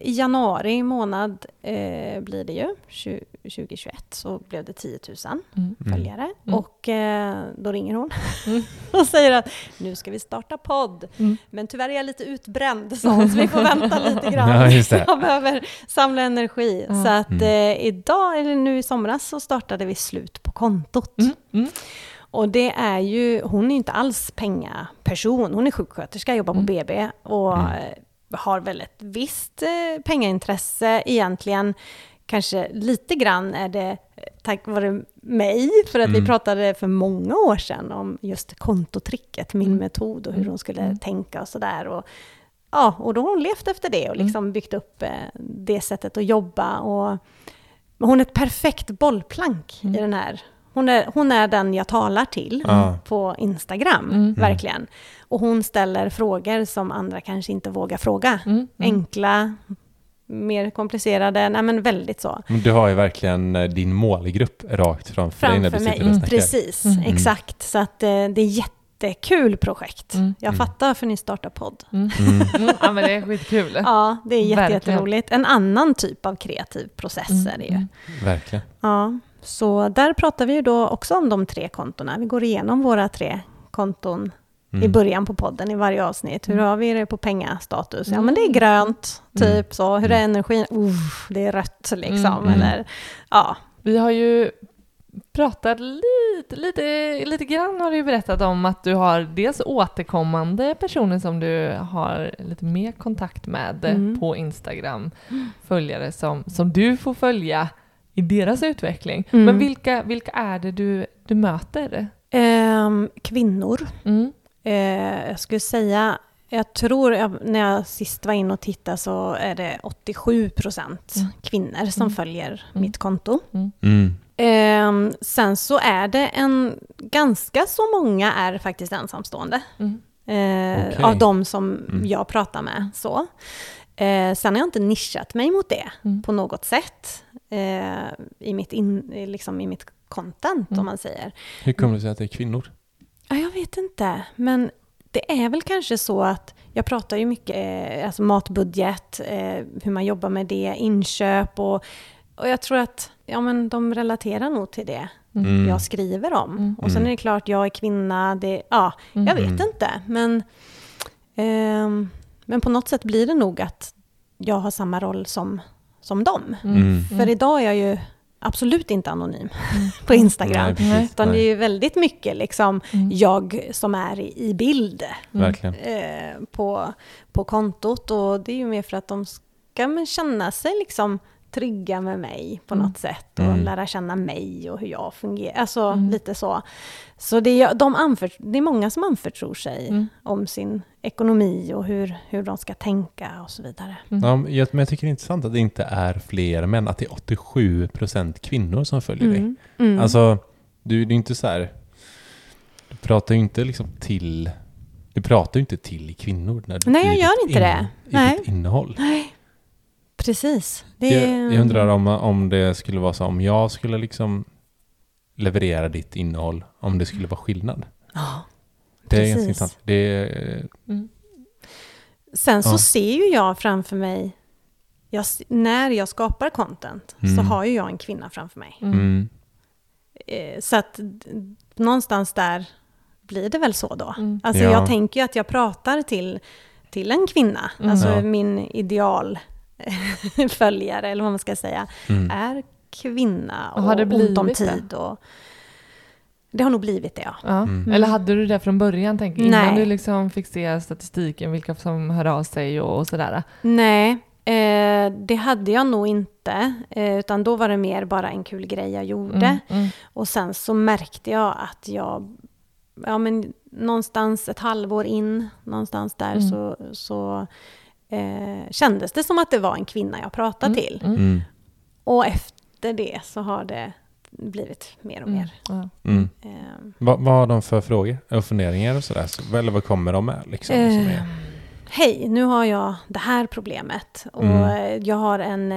i januari månad eh, blir det ju tjugo tjugoett så blev det tio tusen mm. följare mm. och eh, då ringer hon mm. och säger att nu ska vi starta podd mm. men tyvärr är jag lite utbränd så, så vi får vänta lite grann. Ja, jag behöver samla energi mm. så att eh, idag eller nu i somras så startade vi slut på kontot. Mm. Mm. Och det är ju, hon är inte alls pengaperson, hon är sjuksköterska, jobbar på B B och mm. har väldigt visst pengaintresse egentligen. Kanske lite grann är det tack vare mig för att mm. vi pratade för många år sedan om just kontotricket, min mm. metod och hur hon skulle mm. tänka och sådär. Och, ja, och då har hon levt efter det och liksom byggt upp det sättet att jobba. Och hon är ett perfekt bollplank mm. i den här. Hon är, hon är den jag talar till mm. på Instagram, mm. verkligen. Och hon ställer frågor som andra kanske inte vågar fråga. Mm. Mm. Enkla, mer komplicerade, nej men väldigt så. Du har ju verkligen din målgrupp rakt framför, framför dig när du sitter och snackar. Precis, mm. exakt. Så att det är jätte jättekul projekt. Mm. Jag fattar för ni startar podd. Mm. Mm. Mm. Ja, men det är skitkul. Ja, det är jätte, jätteroligt. En annan typ av kreativ process mm. är det ju. Verkligen. Ja, så där pratar vi ju då också om de tre kontorna. Vi går igenom våra tre konton mm. i början på podden i varje avsnitt. Hur har vi det på pengastatus? Ja, men det är grönt typ mm. så. Hur är energin? Uh, det är rött liksom. Mm. Eller, ja. Vi har ju pratat lite, lite, lite grann har du berättat om att du har dels återkommande personer som du har lite mer kontakt med mm. på Instagram. Följare som, som du får följa i deras utveckling. Mm. Men vilka, vilka är det du, du möter? Eh, kvinnor. Mm. Eh, jag skulle säga, jag tror jag, när jag sist var in och tittade så är det åttiosju procent mm. kvinnor som mm. följer mm. mitt konto. Mm. Mm. Eh, sen så är det en ganska så många är faktiskt ensamstående mm. eh, okay. av de som mm. jag pratar med så. Eh, sen har jag inte nischat mig mot det mm. på något sätt eh, i, mitt in, liksom i mitt content mm. om man säger. Hur kommer det sig att det är kvinnor? Ja, jag vet inte, men det är väl kanske så att jag pratar ju mycket alltså matbudget, eh, hur man jobbar med det, inköp och Och jag tror att ja, men de relaterar nog till det mm. jag skriver om. Mm. Och sen är det klart, jag är kvinna. Det, ja, mm. jag vet inte. Men, eh, men på något sätt blir det nog att jag har samma roll som, som dem. Mm. För idag är jag ju absolut inte anonym mm. på Instagram. Nej, precis, utan nej. Det är ju väldigt mycket liksom, mm. jag som är i, i bild mm. eh, på, på kontot. Och det är ju mer för att de ska men, känna sig liksom trygga med mig på något mm. sätt och mm. lära känna mig och hur jag fungerar. Alltså mm. lite så. Så det är, de anfört, det är många som anförtror sig mm. om sin ekonomi och hur, hur de ska tänka och så vidare. Mm. Ja, jag, men jag tycker det är intressant att det inte är fler män, att det är åttiosju procent kvinnor som följer mm. dig. Mm. Alltså, du, det är inte så här, du pratar ju inte liksom till, du pratar ju inte till kvinnor. När du, Nej, jag gör inte in, det. I Nej. Ditt innehåll. Nej. Precis. Det är... jag, jag undrar om, om det skulle vara så, om jag skulle liksom leverera ditt innehåll, om det skulle vara skillnad. Ja, det precis. Är ganska intressant. Det är... Mm. Sen ja. Så ser ju jag framför mig, jag, när jag skapar content mm. så har ju jag en kvinna framför mig. Mm. Så att någonstans där blir det väl så då. Mm. Alltså ja. Jag tänker ju att jag pratar till, till en kvinna. Mm. Alltså ja. Min ideal följare eller vad man ska säga mm. är kvinna och, och har det ont om tid det? Och det har nog blivit det ja. Ja. Mm. Eller hade du det från början tänk, innan du liksom fick se statistiken vilka som hör av sig och, och sådär? Nej, eh, det hade jag nog inte eh, utan då var det mer bara en kul grej jag gjorde mm. Mm. och sen så märkte jag att jag ja, men någonstans ett halvår in någonstans där mm. så, så Eh, kändes det som att det var en kvinna jag pratade mm. till. Mm. Och efter det så har det blivit mer och mer. Mm. Mm. Eh. Vad, vad har de för frågor och funderingar och sådär? Så, eller vad kommer de med? Liksom, eh, som är... Hej, nu har jag det här problemet. Och mm. jag har en,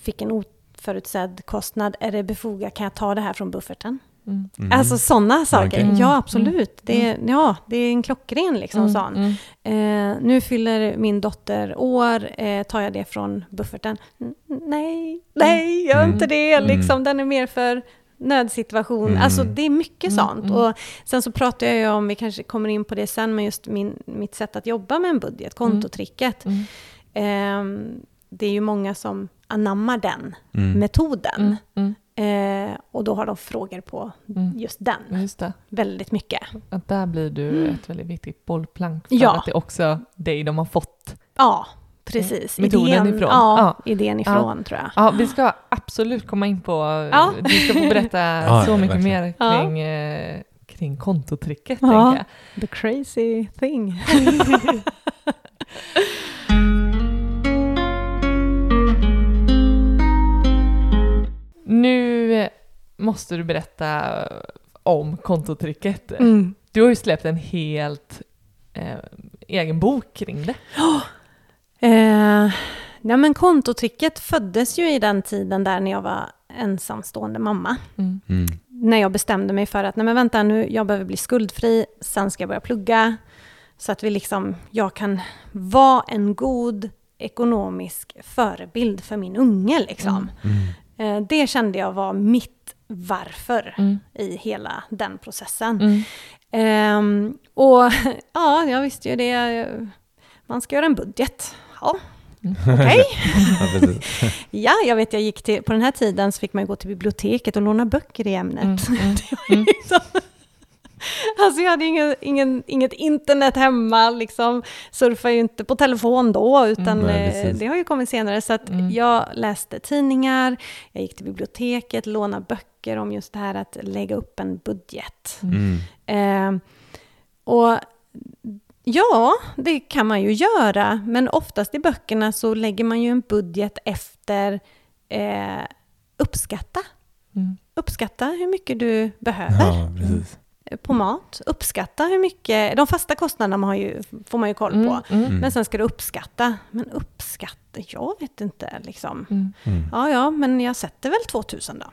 fick en oförutsedd kostnad. Är det befogat? Kan jag ta det här från bufferten? Mm. Mm. Alltså sådana saker. Mm. Ja, absolut. Det är, ja, det är en klockren liksom mm. sån. Mm. Eh, nu fyller min dotter år. Eh, tar jag det från bufferten? N- nej, nej, gör mm. inte det. Liksom, den är mer för nödsituation. Mm. Alltså det är mycket mm. sånt. Och sen så pratar jag ju om, vi kanske kommer in på det sen, men just min, mitt sätt att jobba med en budget, kontotricket. Mm. Mm. Eh, det är ju många som anammar den mm. metoden. Mm. Mm. Eh, och då har de frågor på mm. just den. Just det. Väldigt mycket. Att där blir du mm. ett väldigt viktigt bollplank för ja. Att det är också dig de har fått. Ja, precis. Mm. Metoden idén, ifrån. Ja, ja. Idén ifrån ja. Tror jag. Ja, vi ska absolut komma in på, ja. Du ska få berätta så mycket ja, mer kring, ja. eh, kring kontotricket. Ja. Jag. The crazy thing. Nu måste du berätta om kontotricket. Mm. Du har ju släppt en helt eh, egen bok kring det. Oh. Eh, nej men kontotricket föddes ju i den tiden där när jag var ensamstående mamma. Mm. Mm. när jag bestämde mig för att nej men vänta nu, jag behöver bli skuldfri, sen ska jag börja plugga så att vi liksom, jag kan vara en god ekonomisk förebild för min unge liksom. Mm. Mm. Det kände jag var mitt varför mm. i hela den processen. Mm. Um, och ja, jag visste ju det. Man ska göra en budget. Ja, okej. Okay. Ja, jag vet jag gick till, på den här tiden så fick man gå till biblioteket och låna böcker i ämnet. Mm, mm, mm. Alltså jag hade ingen, ingen, inget internet hemma liksom, surfar ju inte på telefon då utan mm, nej, det har ju kommit senare så att mm. jag läste tidningar, jag gick till biblioteket, lånade böcker om just det här att lägga upp en budget mm. eh, och ja, det kan man ju göra, men oftast i böckerna så lägger man ju en budget efter eh, uppskatta mm. uppskatta hur mycket du behöver. Ja, precis. På mat, uppskatta hur mycket de fasta kostnaderna man har ju, får man ju koll på mm, mm. men sen ska du uppskatta men uppskatta, jag vet inte liksom, mm. ja ja men jag sätter väl tvåtusen då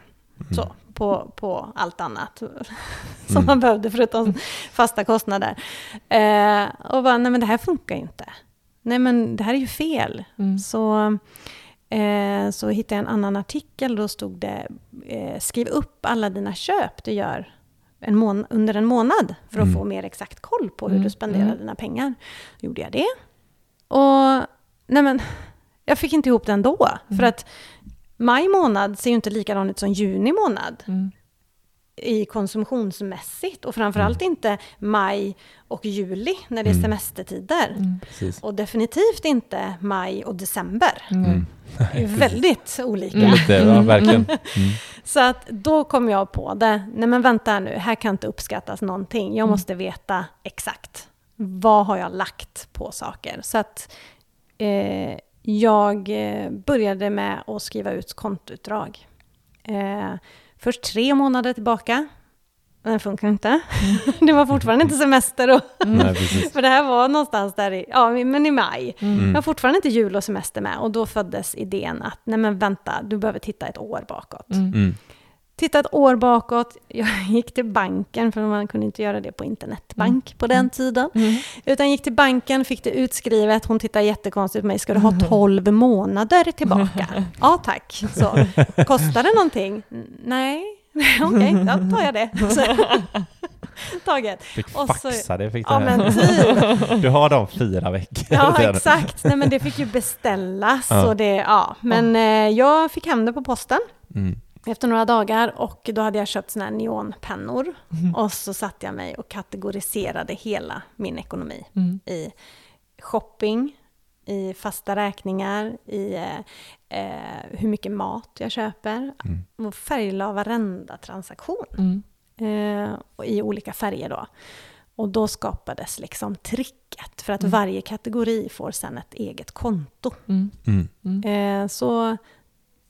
mm. så, på, på allt annat som mm. man behövde förutom fasta kostnader eh, och bara, nej men det här funkar ju inte, nej men det här är ju fel mm. så eh, så hittade jag en annan artikel, då stod det eh, skriv upp alla dina köp du gör En mån- under en månad för att mm. få mer exakt koll på hur mm. du spenderar mm. dina pengar. Då gjorde jag det. Och nej men, jag fick inte ihop det ändå. Mm. För att maj månad ser ju inte likadan ut som juni månad. Mm. I konsumtionsmässigt. Och framförallt mm. inte maj och juli när det är semestertider. Mm. Och definitivt inte maj och december. Mm. Det är väldigt olika. Mm, det var verkligen. Mm. Så att då kom jag på det. Nej men vänta nu, här kan inte uppskattas någonting. Jag måste veta exakt. Vad har jag lagt på saker? Så att eh, jag började med att skriva ut kontoutdrag. Eh, först tre månader tillbaka. Den funkar inte. Det var fortfarande inte semester då. Nej, för det här var någonstans där i, ja, men i maj. Mm. Jag har fortfarande inte jul och semester med. Och då föddes idén att, nej men vänta, du behöver titta ett år bakåt. Mm. Titta ett år bakåt. Jag gick till banken, för man kunde inte göra det på internetbank mm. på den tiden. Mm. Utan gick till banken, fick det utskrivet. Hon tittade jättekonstigt på mig. Ska du ha tolv månader tillbaka? Mm. Ja, tack. Så, kostar det någonting? Nej. Okej, okay, då tar jag det. Taget. Fick och så, faxa det, fick det ja, men typ. Du har dem fyra veckor. Ja, exakt. Nej, men det fick ju beställas. Ja. Och det, ja. Men eh, jag fick hem det på posten mm. efter några dagar. Och då hade jag köpt såna här neonpennor. Mm. Och så satt jag mig och kategoriserade hela min ekonomi. Mm. I shopping, i fasta räkningar, i eh, hur mycket mat jag köper mm. och färgla varenda transaktion mm. eh, och i olika färger då. Och då skapades liksom tricket för att mm. varje kategori får sen ett eget konto. Mm. Mm. Mm. Eh, så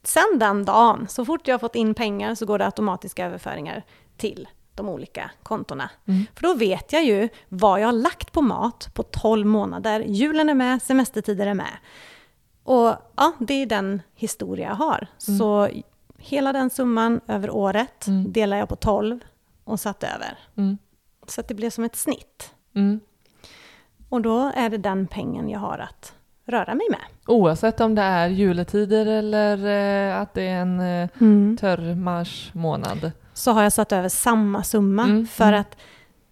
sen den dagen, så fort jag har fått in pengar så går det automatiska överföringar till de olika kontorna. Mm. För då vet jag ju vad jag har lagt på mat på tolv månader. Julen är med, semestertider är med. Och ja, det är den historia jag har. Mm. Så hela den summan över året mm. delar jag på tolv och satt över. Mm. Så att det blev som ett snitt. Mm. Och då är det den pengen jag har att röra mig med. Oavsett om det är juletider eller att det är en mm. törr mars månad. Så har jag satt över samma summa. Mm, för mm. att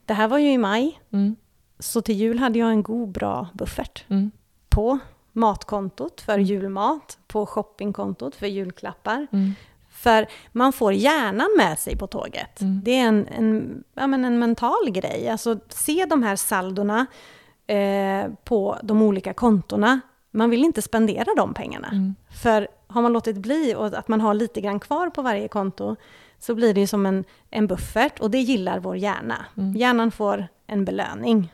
det här var ju i maj. Mm. Så till jul hade jag en god bra buffert. Mm. På matkontot för julmat. På shoppingkontot för julklappar. Mm. För man får hjärnan med sig på tåget. Mm. Det är en, en, ja, men en mental grej. Alltså se de här saldorna eh, på de olika kontorna. Man vill inte spendera de pengarna. Mm. För har man låtit bli och att man har lite grann kvar på varje konto, så blir det ju som en, en buffert. Och det gillar vår hjärna. Mm. Hjärnan får en belöning.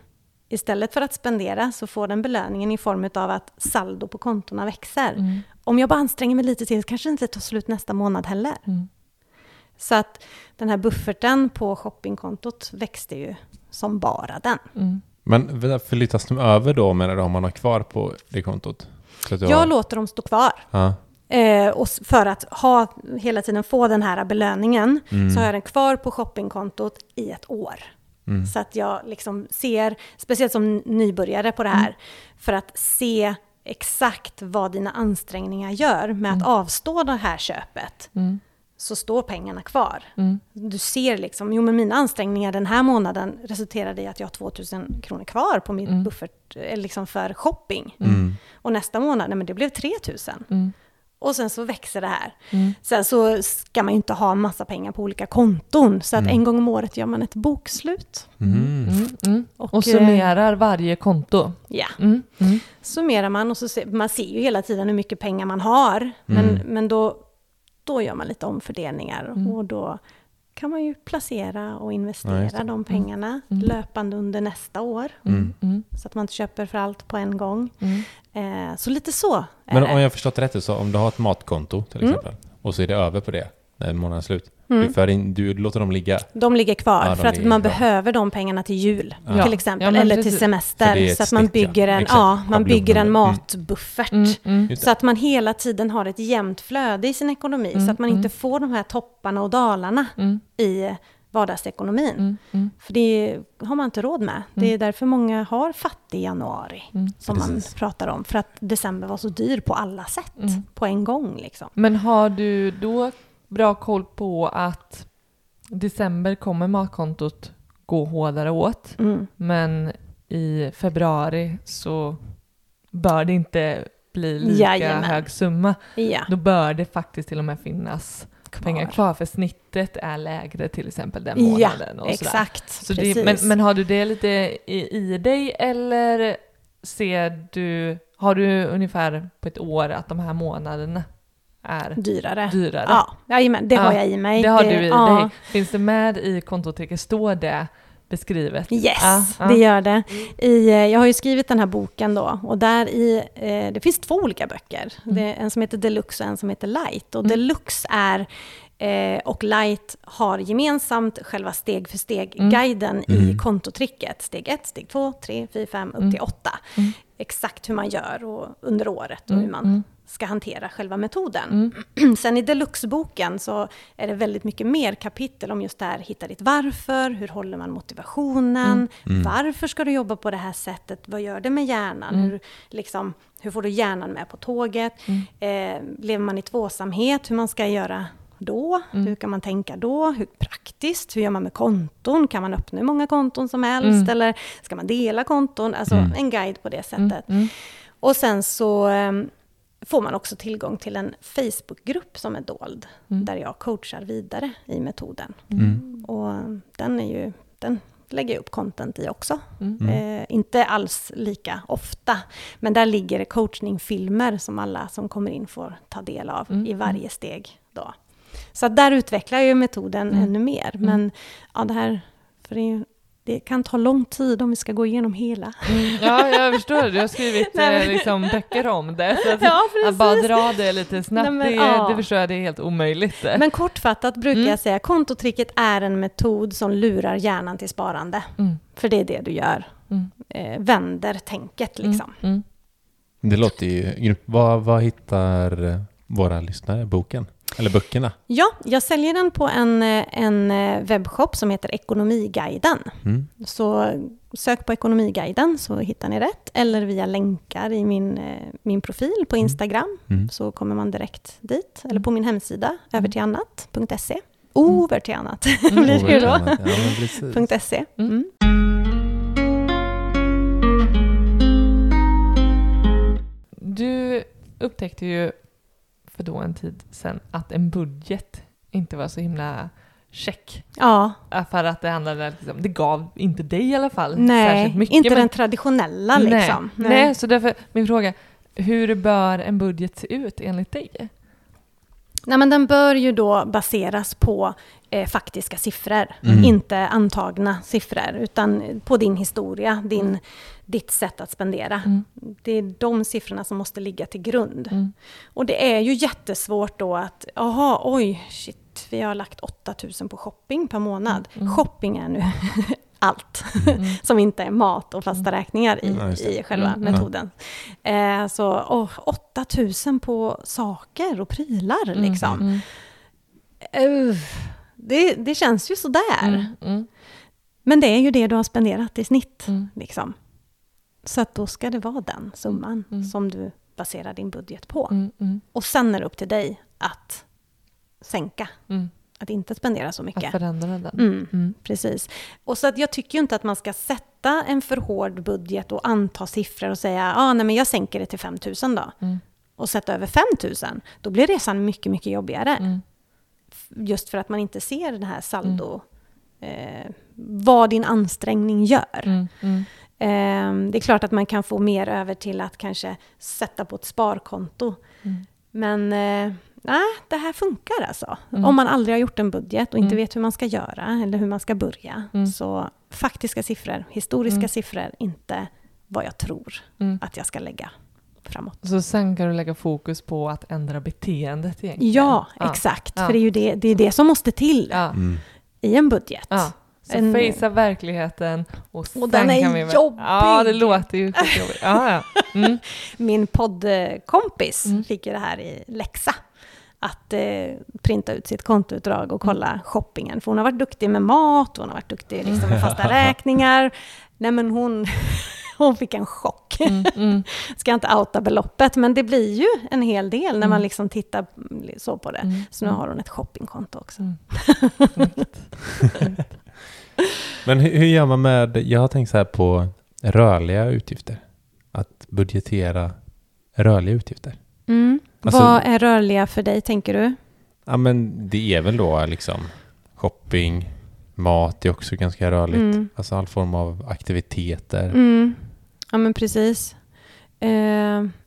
Istället för att spendera så får den belöningen i form av att saldo på kontorna växer. Mm. Om jag bara anstränger mig lite till så kanske det inte tar slut nästa månad heller. Mm. Så att den här bufferten på shoppingkontot växte ju som bara den. Mm. Men förlitas de över då medan man har kvar på det kontot? Så att jag... jag låter dem stå kvar. Ja. Eh, och för att ha, hela tiden få den här belöningen, mm. så har jag den kvar på shoppingkontot i ett år. Mm. Så att jag liksom ser, speciellt som nybörjare på det här, mm. för att se exakt vad dina ansträngningar gör med mm. att avstå det här köpet. Mm. Så står pengarna kvar. Mm. Du ser liksom, jo men mina ansträngningar den här månaden resulterade i att jag har tvåtusen kronor kvar på min mm. buffert liksom för shopping. Mm. Och nästa månad, nej men det blev tretusen. Mm. Och sen så växer det här. Mm. Sen så ska man ju inte ha massa pengar på olika konton. Så att mm. en gång om året gör man ett bokslut. Mm. Mm. Mm. Och, och summerar varje konto. Ja. Mm. Mm. Summerar man och så ser, man ser ju hela tiden hur mycket pengar man har. Mm. Men, men då Då gör man lite omfördelningar mm. och då kan man ju placera och investera ja, de pengarna mm. löpande under nästa år. Mm. Mm. Så att man inte köper för allt på en gång. Mm. Eh, så lite så. Men om jag förstått rätt, så om du har ett matkonto till exempel mm. och så är det över på det när månaden är slut. Mm. Du, för in, du låter dem ligga? De ligger kvar, ja, för att man kvar. behöver de pengarna till jul ja. till exempel, ja, eller till semester, så att man bygger en, ja, man bygger en matbuffert mm. Mm. så att man hela tiden har ett jämnt flöde i sin ekonomi mm. så att man inte mm. får de här topparna och dalarna mm. i vardagsekonomin. Mm. Mm. För det har man inte råd med. Mm. Det är därför många har fattig januari mm. som Precis. man pratar om, för att december var så dyr på alla sätt mm. på en gång liksom. Men har du då bra koll på att december kommer matkontot gå hårdare åt. Mm. Men i februari så bör det inte bli lika Jajamän. hög summa. Ja. Då bör det faktiskt till och med finnas kvar. pengar kvar. För snittet är lägre till exempel den månaden. Ja, och exakt. Så det, men, men har du det lite i, i dig, eller ser du, har du ungefär på ett år att de här månaderna är dyrare. dyrare. Ja, jajamän, det ja, har jag i mig. Det har det, du i ja. dig. Finns det med i kontoteket? Står det beskrivet? Yes, ja, ja. det gör det. I, jag har ju skrivit den här boken då, och där i, eh, det finns två olika böcker. Mm. Det är en som heter Deluxe och en som heter Light. Och mm. Deluxe är eh, och Light har gemensamt själva steg för steg mm. guiden mm. i kontotricket. Steg ett, steg två, tre, fyra, fem, upp mm. till åtta. Mm. Exakt hur man gör och under året och hur man mm. ska hantera själva metoden. Mm. Sen i Deluxe-boken så är det väldigt mycket mer kapitel om just det här, hitta ditt varför, hur håller man motivationen, mm. Mm. varför ska du jobba på det här sättet, vad gör det med hjärnan, mm. hur, liksom, hur får du hjärnan med på tåget, mm. eh, lever man i tvåsamhet, hur man ska göra då, mm. hur kan man tänka då, hur praktiskt, hur gör man med konton, kan man öppna hur många konton som helst, mm. eller ska man dela konton, alltså mm. en guide på det sättet. Mm. Mm. Och sen så eh, får man också tillgång till en Facebookgrupp som är dold. Mm. Där jag coachar vidare i metoden. Mm. Och den är ju, den lägger jag upp content i också. Mm. Eh, inte alls lika ofta. Men där ligger det coachingfilmer som alla som kommer in får ta del av mm. i varje steg då. Så där utvecklar jag ju metoden mm. ännu mer. Men mm. ja, det här, för det är ju, det kan ta lång tid om vi ska gå igenom hela. Mm, ja, jag förstår. Du har skrivit Nej, liksom, böcker om det. Så att, ja, att bara dra det lite snabbt, Nej, men, det, ja. det förstår jag, det är helt omöjligt. Men kortfattat brukar mm. jag säga, kontotricket är en metod som lurar hjärnan till sparande. Mm. För det är det du gör. Mm. Eh, vänder tänket liksom. Mm. Mm. Det låter ju... Vad, vad hittar våra lyssnare boken? Eller böckerna? Ja, jag säljer den på en, en webbshop som heter Ekonomiguiden. Mm. Så sök på Ekonomiguiden så hittar ni rätt. Eller via länkar i min, min profil på Instagram. Mm. Så kommer man direkt dit. Eller på min hemsida, över till annat punkt se. Över till annat blir det då. Ja, .se. Mm. Du upptäckte ju för då en tid sedan att en budget inte var så himla check. Ja. För att det handlade liksom, det gav inte dig i alla fall nej, särskilt mycket. Nej, inte men, den traditionella liksom. Nej, nej. nej, så därför min fråga, hur bör en budget se ut enligt dig? Nej, men den bör ju då baseras på eh, faktiska siffror. Mm. Inte antagna siffror, utan på din historia, din, mm. ditt sätt att spendera. Mm. Det är de siffrorna som måste ligga till grund. Mm. Och det är ju jättesvårt då att, aha, oj, shit, vi har lagt åtta tusen på shopping per månad. Mm. Shopping är nu allt mm. som inte är mat och fasta räkningar i, mm. i själva mm. metoden. Eh, så oh, åtta tusen på saker och prylar mm. liksom. Mm. Uh, det, det känns ju sådär. Mm. Mm. Men det är ju det du har spenderat i snitt mm. liksom. Så att då ska det vara den summan mm. som du baserar din budget på. Mm. Mm. Och sen är det upp till dig att sänka. Mm. Att inte spendera så mycket. Att förändra den. Mm, mm. Precis. Och så att jag tycker ju inte att man ska sätta en för hård budget och anta siffror och säga ah, nej, men jag sänker det till fem tusen då. Mm. Och sätta över fem tusen. Då blir resan mycket, mycket jobbigare. Mm. Just för att man inte ser den här saldo. Mm. Eh, vad din ansträngning gör. Mm, mm. Eh, det är klart att man kan få mer över till att kanske sätta på ett sparkonto. Mm. Men... Eh, nej, det här funkar alltså. Mm. Om man aldrig har gjort en budget och inte mm. vet hur man ska göra eller hur man ska börja. Mm. Så faktiska siffror, historiska mm. siffror, inte vad jag tror mm. att jag ska lägga framåt. Så sen kan du lägga fokus på att ändra beteendet egentligen? Ja, ah. exakt. Ah. För det är ju det, det, är det som måste till ah. mm. i en budget. Ah. Så en... fejsa verkligheten och sen och den är kan vi... jobbig. Ja, det låter ju jobbigt. Ah, ja. Mm. Min poddkompis mm. fick ju det här i läxa. Att eh, printa ut sitt kontoutdrag och kolla mm. shoppingen. För hon har varit duktig med mat, hon har varit duktig liksom, med fasta räkningar. Nej, men hon, hon fick en chock. Mm, mm. Ska inte outa beloppet, men det blir ju en hel del när mm. man liksom tittar så på det. Mm. Så nu har hon ett shoppingkonto också. Mm. Men hur, hur gör man med, jag har tänkt så här på rörliga utgifter. Att budgetera rörliga utgifter. Mm. Alltså, vad är rörliga för dig, tänker du? Ja, men det är väl då liksom shopping, mat är också ganska rörligt. Mm. Alltså all form av aktiviteter. Mm. Ja, men precis. Eh,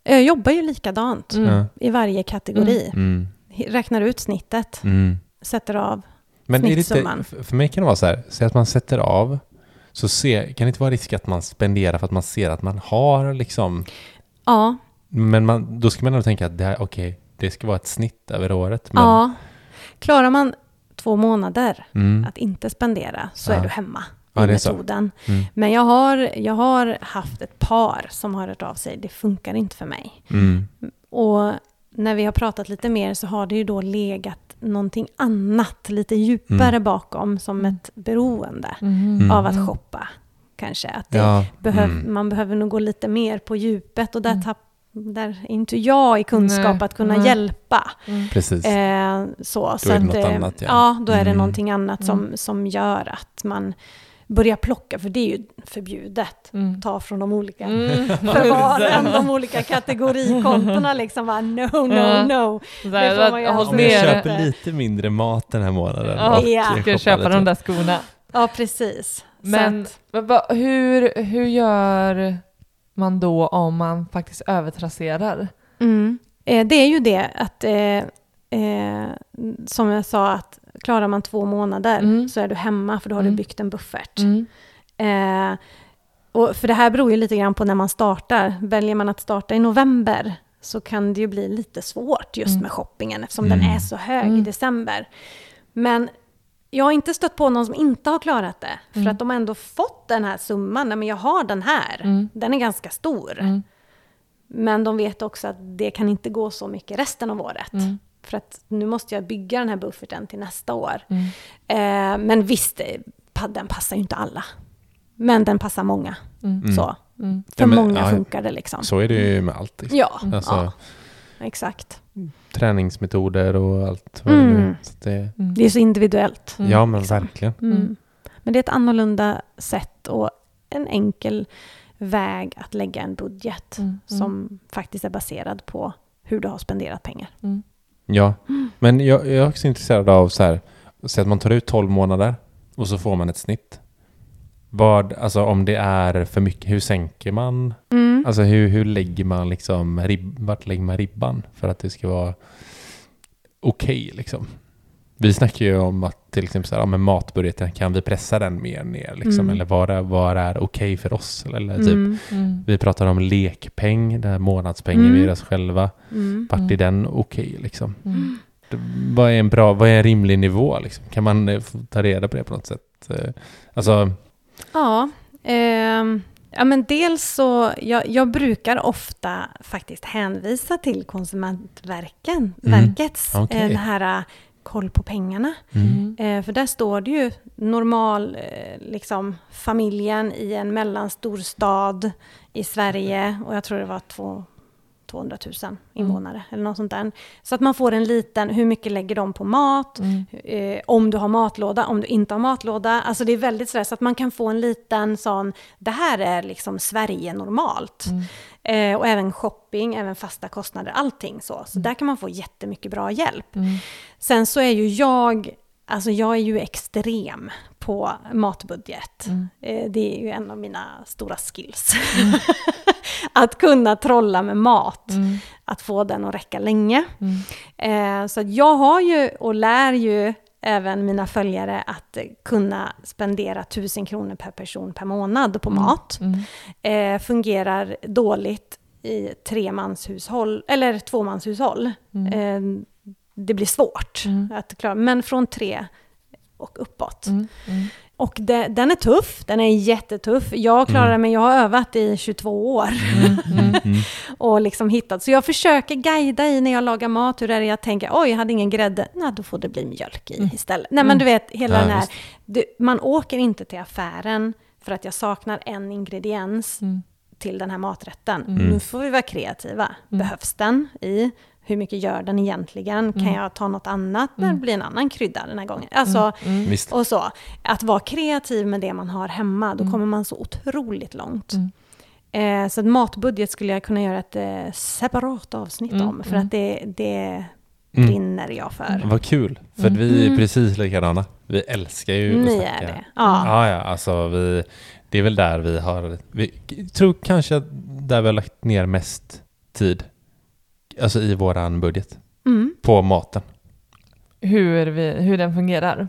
jag jobbar ju likadant mm. i varje kategori. Mm. Räknar ut snittet, mm. sätter av men snittsumman. Är det, för mig kan det vara så här, så att man sätter av så ser, kan det inte vara risk att man spenderar för att man ser att man har liksom... Ja, men man, då ska man nog tänka att det här, okej, okay, det ska vara ett snitt över året. Men... Ja, klarar man två månader mm. att inte spendera så ja. Är du hemma ja, i metoden. Mm. Men jag har, jag har haft ett par som har hört av sig, det funkar inte för mig. Mm. Och när vi har pratat lite mer så har det ju då legat någonting annat, lite djupare mm. bakom som ett beroende mm. av att shoppa. Kanske att det ja. behöv, mm. man behöver nog gå lite mer på djupet och där mm. tappar där är inte jag i kunskap mm. att kunna mm. hjälpa. Mm. Precis. Eh, så, då så är det att, något annat. Ja, ja då är mm. det någonting annat som, mm. som gör att man börjar plocka. För det är ju förbjudet. Mm. Ta från de olika mm. förvaren, de olika kategorikontorna. Liksom bara, no, no, no. Om jag köper lite mindre mat den här månaden. Ja, jag ska köpa lite. De där skorna. Ja, precis. Men att, hur, hur gör... man då om man faktiskt övertrasserar. Mm. Eh, det är ju det att eh, eh, som jag sa att klarar man två månader mm. så är du hemma för då har mm. du byggt en buffert. Mm. Eh, och för det här beror ju lite grann på när man startar. Väljer man att starta i november så kan det ju bli lite svårt just mm. med shoppingen eftersom mm. den är så hög mm. i december. Men jag har inte stött på någon som inte har klarat det. För mm. att de har ändå fått den här summan. Men jag har den här. Mm. Den är ganska stor. Mm. Men de vet också att det kan inte gå så mycket resten av året. Mm. För att nu måste jag bygga den här bufferten till nästa år. Mm. Eh, men visst, den passar ju inte alla. Men den passar många. Mm. Så. Mm. För ja, men, många ja, funkar det liksom. Så är det ju med allt. Liksom. Ja, alltså, ja, exakt. Träningsmetoder och allt. Mm. Så det... Mm. det är så individuellt. Mm. Ja, men liksom. Verkligen. Mm. Men det är ett annorlunda sätt och en enkel väg att lägga en budget mm. som faktiskt är baserad på hur du har spenderat pengar. Mm. Ja, mm. men jag, jag är också intresserad av så här, så att man tar ut tolv månader och så får man ett snitt. Vad, alltså om det är för mycket, hur sänker man? Mm. Alltså hur, hur lägger man liksom, rib, vart lägger man ribban för att det ska vara okej okay, liksom? Vi snackar ju om att till exempel så här, ja, men matbudgeten, kan vi pressa den mer ner liksom? Mm. Eller vad är, vad är okej okay för oss? Eller, eller typ, mm. Mm. vi pratar om lekpeng, den här månadspengen mm. vi ger oss själva. Mm. Vart är den okej okay, liksom? Mm. Vad är en bra, vad är en rimlig nivå liksom? Kan man ta reda på det på något sätt? Alltså... Ja, eh, ja men dels så, jag, jag brukar ofta faktiskt hänvisa till Konsumentverkets mm. okay. eh, det här koll på pengarna. Mm. Eh, för där står det ju normal, eh, liksom familjen i en mellanstor stad i Sverige, och jag tror det var två tvåhundratusen invånare mm. eller något sånt där. Så att man får en liten, hur mycket lägger de på mat, mm. eh, om du har matlåda, om du inte har matlåda. Alltså det är väldigt sådär, så att man kan få en liten sån, det här är liksom Sverige normalt. Mm. Eh, och även shopping, även fasta kostnader, allting så. Så mm. där kan man få jättemycket bra hjälp. Mm. Sen så är ju jag, alltså jag är ju extrem på matbudget. Mm. Eh, det är ju en av mina stora skills. Mm. Att kunna trolla med mat. Mm. Att få den att räcka länge. Mm. Eh, så att jag har ju och lär ju även mina följare att kunna spendera tusen kronor per person per månad på mm. mat. Mm. Eh, fungerar dåligt i tremanshushåll eller tvåmanshushåll. Mm. Eh, det blir svårt mm. att klara. Men från tre och uppåt. Mm. Mm. Och det, den är tuff, den är jättetuff. Jag klarar mm. men jag har övat i tjugotvå år mm, mm, mm. och liksom hittat. Så jag försöker guida i när jag lagar mat, hur det är jag tänker, oj jag hade ingen grädde, nej då får det bli mjölk i istället. Mm. Nej men du vet, hela ja, den här, du, man åker inte till affären för att jag saknar en ingrediens mm. till den här maträtten. Mm. Nu får vi vara kreativa. Mm. Behövs den i? Hur mycket gör den egentligen? Kan mm. jag ta något annat? Mm. Det blir en annan krydda den här gången. Alltså, mm. Mm. Och så. Att vara kreativ med det man har hemma. Då mm. kommer man så otroligt långt. Mm. Eh, så matbudget skulle jag kunna göra ett eh, separat avsnitt mm. om. För mm. att det, det brinner mm. jag för. Vad kul. För mm. vi är precis likadana. Vi älskar ju att snacka. Är det. Ja. Ah, ja, alltså vi, det är väl där vi har... Vi, tror kanske där vi har lagt ner mest tid. Alltså i våran budget. Mm. På maten. Hur, vi, hur den fungerar?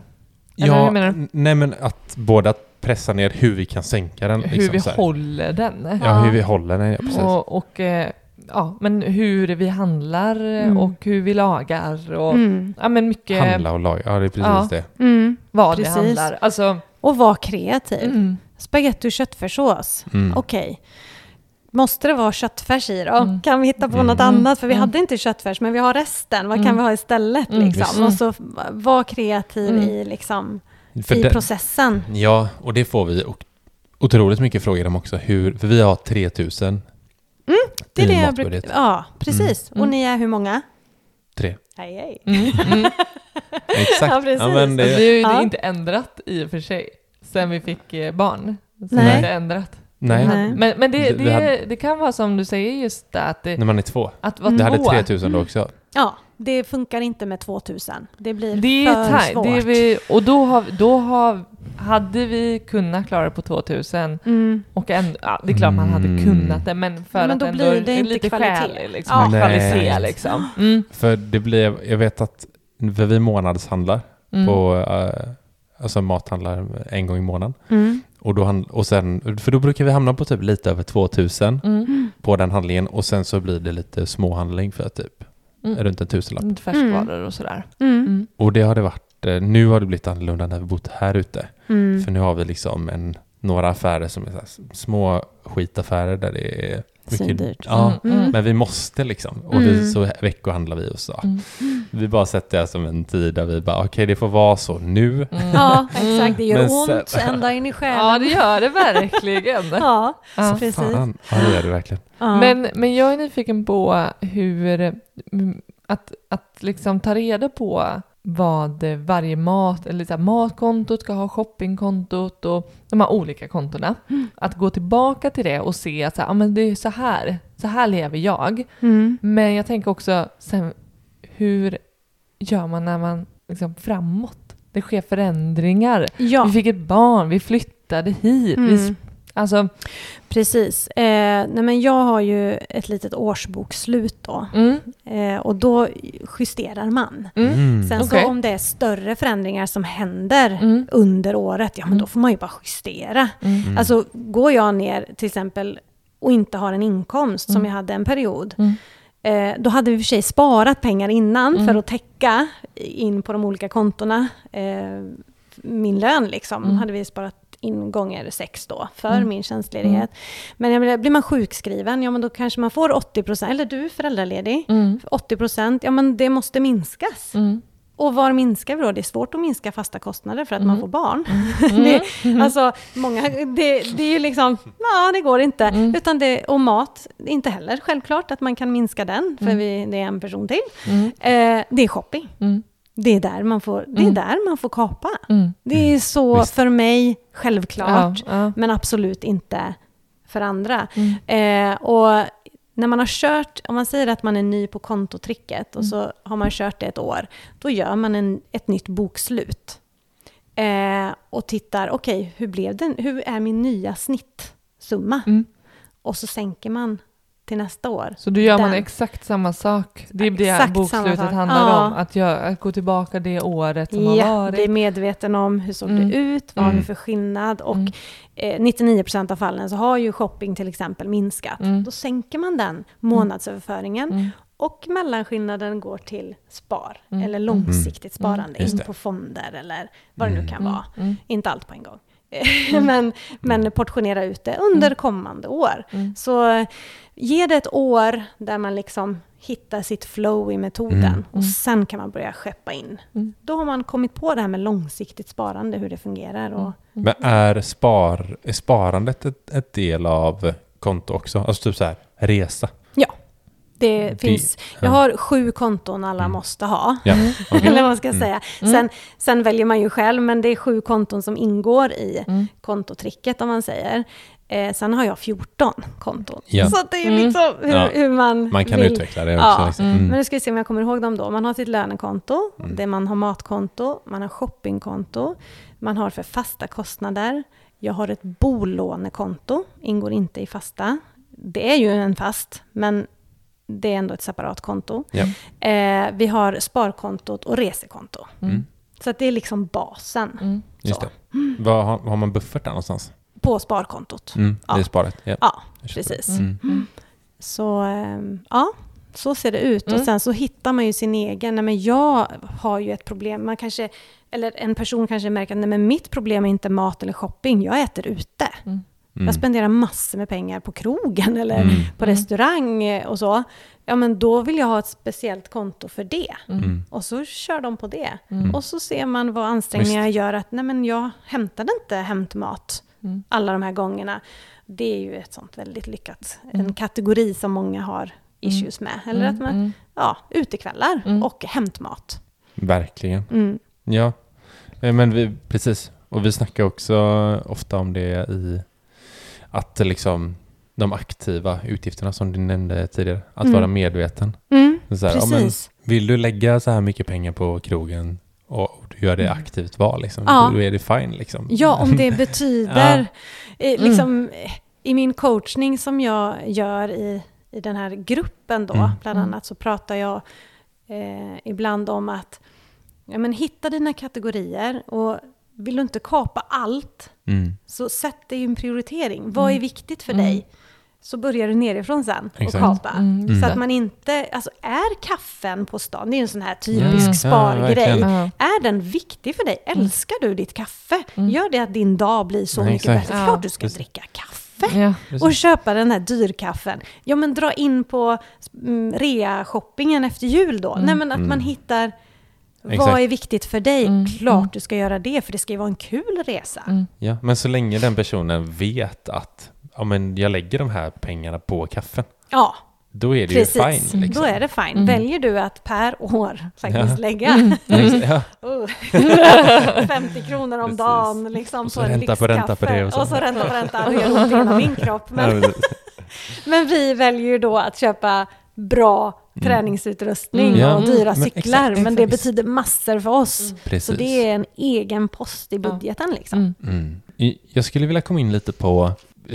Eller ja, hur menar du? Nej men att båda pressa ner hur vi kan sänka den. Hur liksom, vi håller den. Ja, hur vi håller den. Ja, precis. Och, och ja, men hur vi handlar mm. och hur vi lagar. Och, mm. ja, men mycket... Handla och laga, ja det är precis ja. det. Mm. Vad precis. Vi handlar. Alltså... Och vara kreativ. Mm. Spagetti och köttfärssås. Mm. Okej. Okay. Måste det vara köttfärs i då? Mm. Kan vi hitta på mm. något annat? För vi mm. hade inte köttfärs, men vi har resten. Vad mm. kan vi ha istället? Mm. Liksom? Och så var kreativ mm. i, liksom, i den, processen. Ja, och det får vi otroligt mycket frågor om också. Hur, för vi har tre tusen mm, det är i det matbudget. Jag bruk- ja, precis. Mm. Och ni är hur många? Tre. Hej, hej. Mm. Mm. Exakt. Ja, precis. Ja, men det... vi har ju ja. inte ändrat i och för sig sen vi fick barn. Så vi har ändrat. Nej. Nej. Men, men det, det, hade, det kan vara som du säger just det, att det, när man är två. Att vara mm. två. Det hade tre tusen då också. Ja, det funkar inte med tvåtusen. Det blir det för är taj- svårt. Det är vi, och då, har, då har, hade vi kunnat klara på tvåtusen. Mm. Och ändå, ja, det är klart man hade kunnat det, men för men att ändå blir det inte lite kvalitet. Liksom. Ja. Kvalitet liksom. Mm. För det blev, jag vet att för vi månadshandlar mm. på uh, alltså mathandlar en gång i månaden. Mm. Och, då hand- och sen, för då brukar vi hamna på typ lite över tvåtusen mm. på den handlingen. Och sen så blir det lite småhandling för typ mm. runt en tusenlapp. Färskvaror och sådär. Mm. Mm. Och det har det varit, nu har det blivit annorlunda när vi bott här ute. Mm. För nu har vi liksom en, några affärer som är så här, små skitaffärer där det är mycket dyrt. Ja, mm. Mm. Men vi måste liksom. Och mm. vi, så veckohandlar vi och så. Mm. Vi bara sätter det som en tid där vi bara, okej okay, det får vara så nu. Mm. Ja, exakt. Det gör ont sen... ända in i själen. Ja, det gör det verkligen. ja, ja, precis. Fan. Ja, det gör det verkligen. Ja. Men, men jag är nyfiken på hur, att, att liksom ta reda på vad varje mat, eller så här, matkontot ska ha, shoppingkontot och de här olika kontorna. Mm. Att gå tillbaka till det och se att så här, ah, men det är så här, så här lever jag. Mm. Men jag tänker också, sen, hur gör man när man liksom framåt? Det sker förändringar. Ja. Vi fick ett barn, vi flyttade hit. Mm. Vi, alltså. Precis. Eh, nej men jag har ju ett litet årsbokslut då. Mm. Eh, och då justerar man. Mm. Sen okay. så om det är större förändringar som händer mm. under året, ja men mm. då får man ju bara justera. Mm. Alltså går jag ner till exempel och inte har en inkomst mm. som jag hade en period. Mm. Eh, då hade vi i och för sig sparat pengar innan mm. för att täcka in på de olika kontorna eh, min lön liksom. Mm. Hade vi sparat ingånger sex då för mm. min tjänstledighet. Mm. Men jag menar, blir man sjukskriven, ja men då kanske man får åttio procent, eller du föräldraledig, mm. åttio procent, ja men det måste minskas. Mm. Och var minskar vi då? Det är svårt att minska fasta kostnader för att mm. man får barn. Mm. det, alltså, många, det, det är ju liksom, ja det går inte. Mm. Utan det, och mat, inte heller självklart att man kan minska den, för mm. vi, det är en person till. Mm. Eh, det är shopping. Mm. Det är där man får, det är där man får kapa. Mm. Det är så Visst. För mig självklart, ja, ja. Men absolut inte för andra. Mm. Eh, och när man har kört, om man säger att man är ny på kontotricket och mm. så har man kört det ett år, då gör man en, ett nytt bokslut. Eh, och tittar, okej, okay, hur blev den? Hur är min nya snittsumma? Mm. Och så sänker man till nästa år. Så då gör den. Man exakt samma sak. Det är det bokslutet handlar ja. Om. Att, göra, att gå tillbaka det året som ja, har varit. Ja, bli medveten om hur såg mm. det ut. Vad mm. har du för skillnad? Och mm. eh, nittionio procent av fallen så har ju shopping till exempel minskat. Mm. Då sänker man den månadsöverföringen. Mm. Och mellanskillnaden går till spar. Mm. Eller långsiktigt sparande. Mm. In på fonder eller vad det nu kan mm. vara. Mm. Inte allt på en gång. Mm. men, men portionera ut det under kommande år. Mm. Så ge det ett år där man liksom hittar sitt flow i metoden. Mm. Och sen kan man börja skeppa in. Mm. Då har man kommit på det här med långsiktigt sparande, hur det fungerar. Och... Men är, spar, är sparandet ett, ett del av konto också? Alltså typ så här, resa. Ja. Det finns, jag har sju konton alla mm. måste ha. Ja, okay. Eller vad ska jag mm. säga. Sen, sen väljer man ju själv, men det är sju konton som ingår i mm. kontotricket om man säger. Eh, sen har jag fjorton konton. Ja. Så det är liksom mm. hur, ja. Hur man Man kan vill. Utveckla det också. Ja. Liksom. Mm. Men nu ska vi se om jag kommer ihåg dem då. Man har sitt lönekonto, mm. det man har matkonto, man har shoppingkonto, man har för fasta kostnader. Jag har ett bolånekonto, ingår inte i fasta. Det är ju en fast, men det är ändå ett separat konto. Yep. Eh, vi har sparkontot och resekonto. Mm. Så att det är liksom basen. Mm. Just det. Mm. Vad har, har man buffert där någonstans? På sparkontot. Mm. Ja. Det är sparet. Yep. Ja, precis. Mm. Mm. Så eh, ja, så ser det ut. Mm. Och sen så hittar man ju sin egen. Nej, men jag har ju ett problem. Man kanske, eller en person kanske märker att nej, men mitt problem är inte mat eller shopping. Jag äter ute. Mm. Mm. Jag spenderar massor med pengar på krogen eller mm. på restaurang och så. Ja, men då vill jag ha ett speciellt konto för det. Mm. Och så kör de på det. Mm. Och så ser man vad ansträngningar Visst. Gör att nej, men jag hämtade inte hämtmat mm. alla de här gångerna. Det är ju ett sånt väldigt lyckat. Mm. En kategori som många har issues med. Eller mm. att man, ja, utekvällar mm. och hämtmat. Verkligen. Mm. Ja, men vi, precis. Och vi snackar också ofta om det i... Att liksom de aktiva utgifterna som du nämnde tidigare. Att mm. vara medveten. Mm, så här, precis. Ja, men vill du lägga så här mycket pengar på krogen och du gör det aktivt val liksom. Ja. Då är det fine liksom. Ja, om det betyder. Ja. Eh, liksom, mm. I min coachning som jag gör i, i den här gruppen då. Mm. Bland annat så pratar jag eh, ibland om att ja, men hitta dina kategorier och vill du inte kapa allt mm. så sätt dig en prioritering. Mm. Vad är viktigt för mm. dig? Så börjar du nerifrån sen Exakt. Och kapa. Mm. Så att man inte... Alltså är kaffen på stan, det är en sån här typisk mm. spargrej. Ja, är den viktig för dig? Mm. Älskar du ditt kaffe? Mm. Gör det att din dag blir så Nej, mycket exakt. Bättre? Ja. Klart du ska Precis. Dricka kaffe. Ja, och köpa den här dyrkaffen. Ja, men dra in på mm, rea-shoppingen efter jul då. Mm. Nej, men att mm. man hittar... Exakt. Vad är viktigt för dig? Mm. Klart du ska göra det, för det ska ju vara en kul resa. Mm. Ja, men så länge den personen vet att ja, men jag lägger de här pengarna på kaffen. Ja, då är det precis. Ju fine. Liksom. Då är det fine. Mm. Väljer du att per år faktiskt ja. Lägga mm. ja. femtio kronor om precis. Dagen liksom, och så på en ränta på ränta på det. Och så, och så ränta på ränta och gör någonting av min kropp. Men, ja, men vi väljer ju då att köpa bra träningsutrustning mm. och dyra mm. cyklar, men, exakt, men det exakt. Betyder massor för oss. Precis. Så det är en egen post i budgeten. Ja. Liksom. Mm. Jag skulle vilja komma in lite på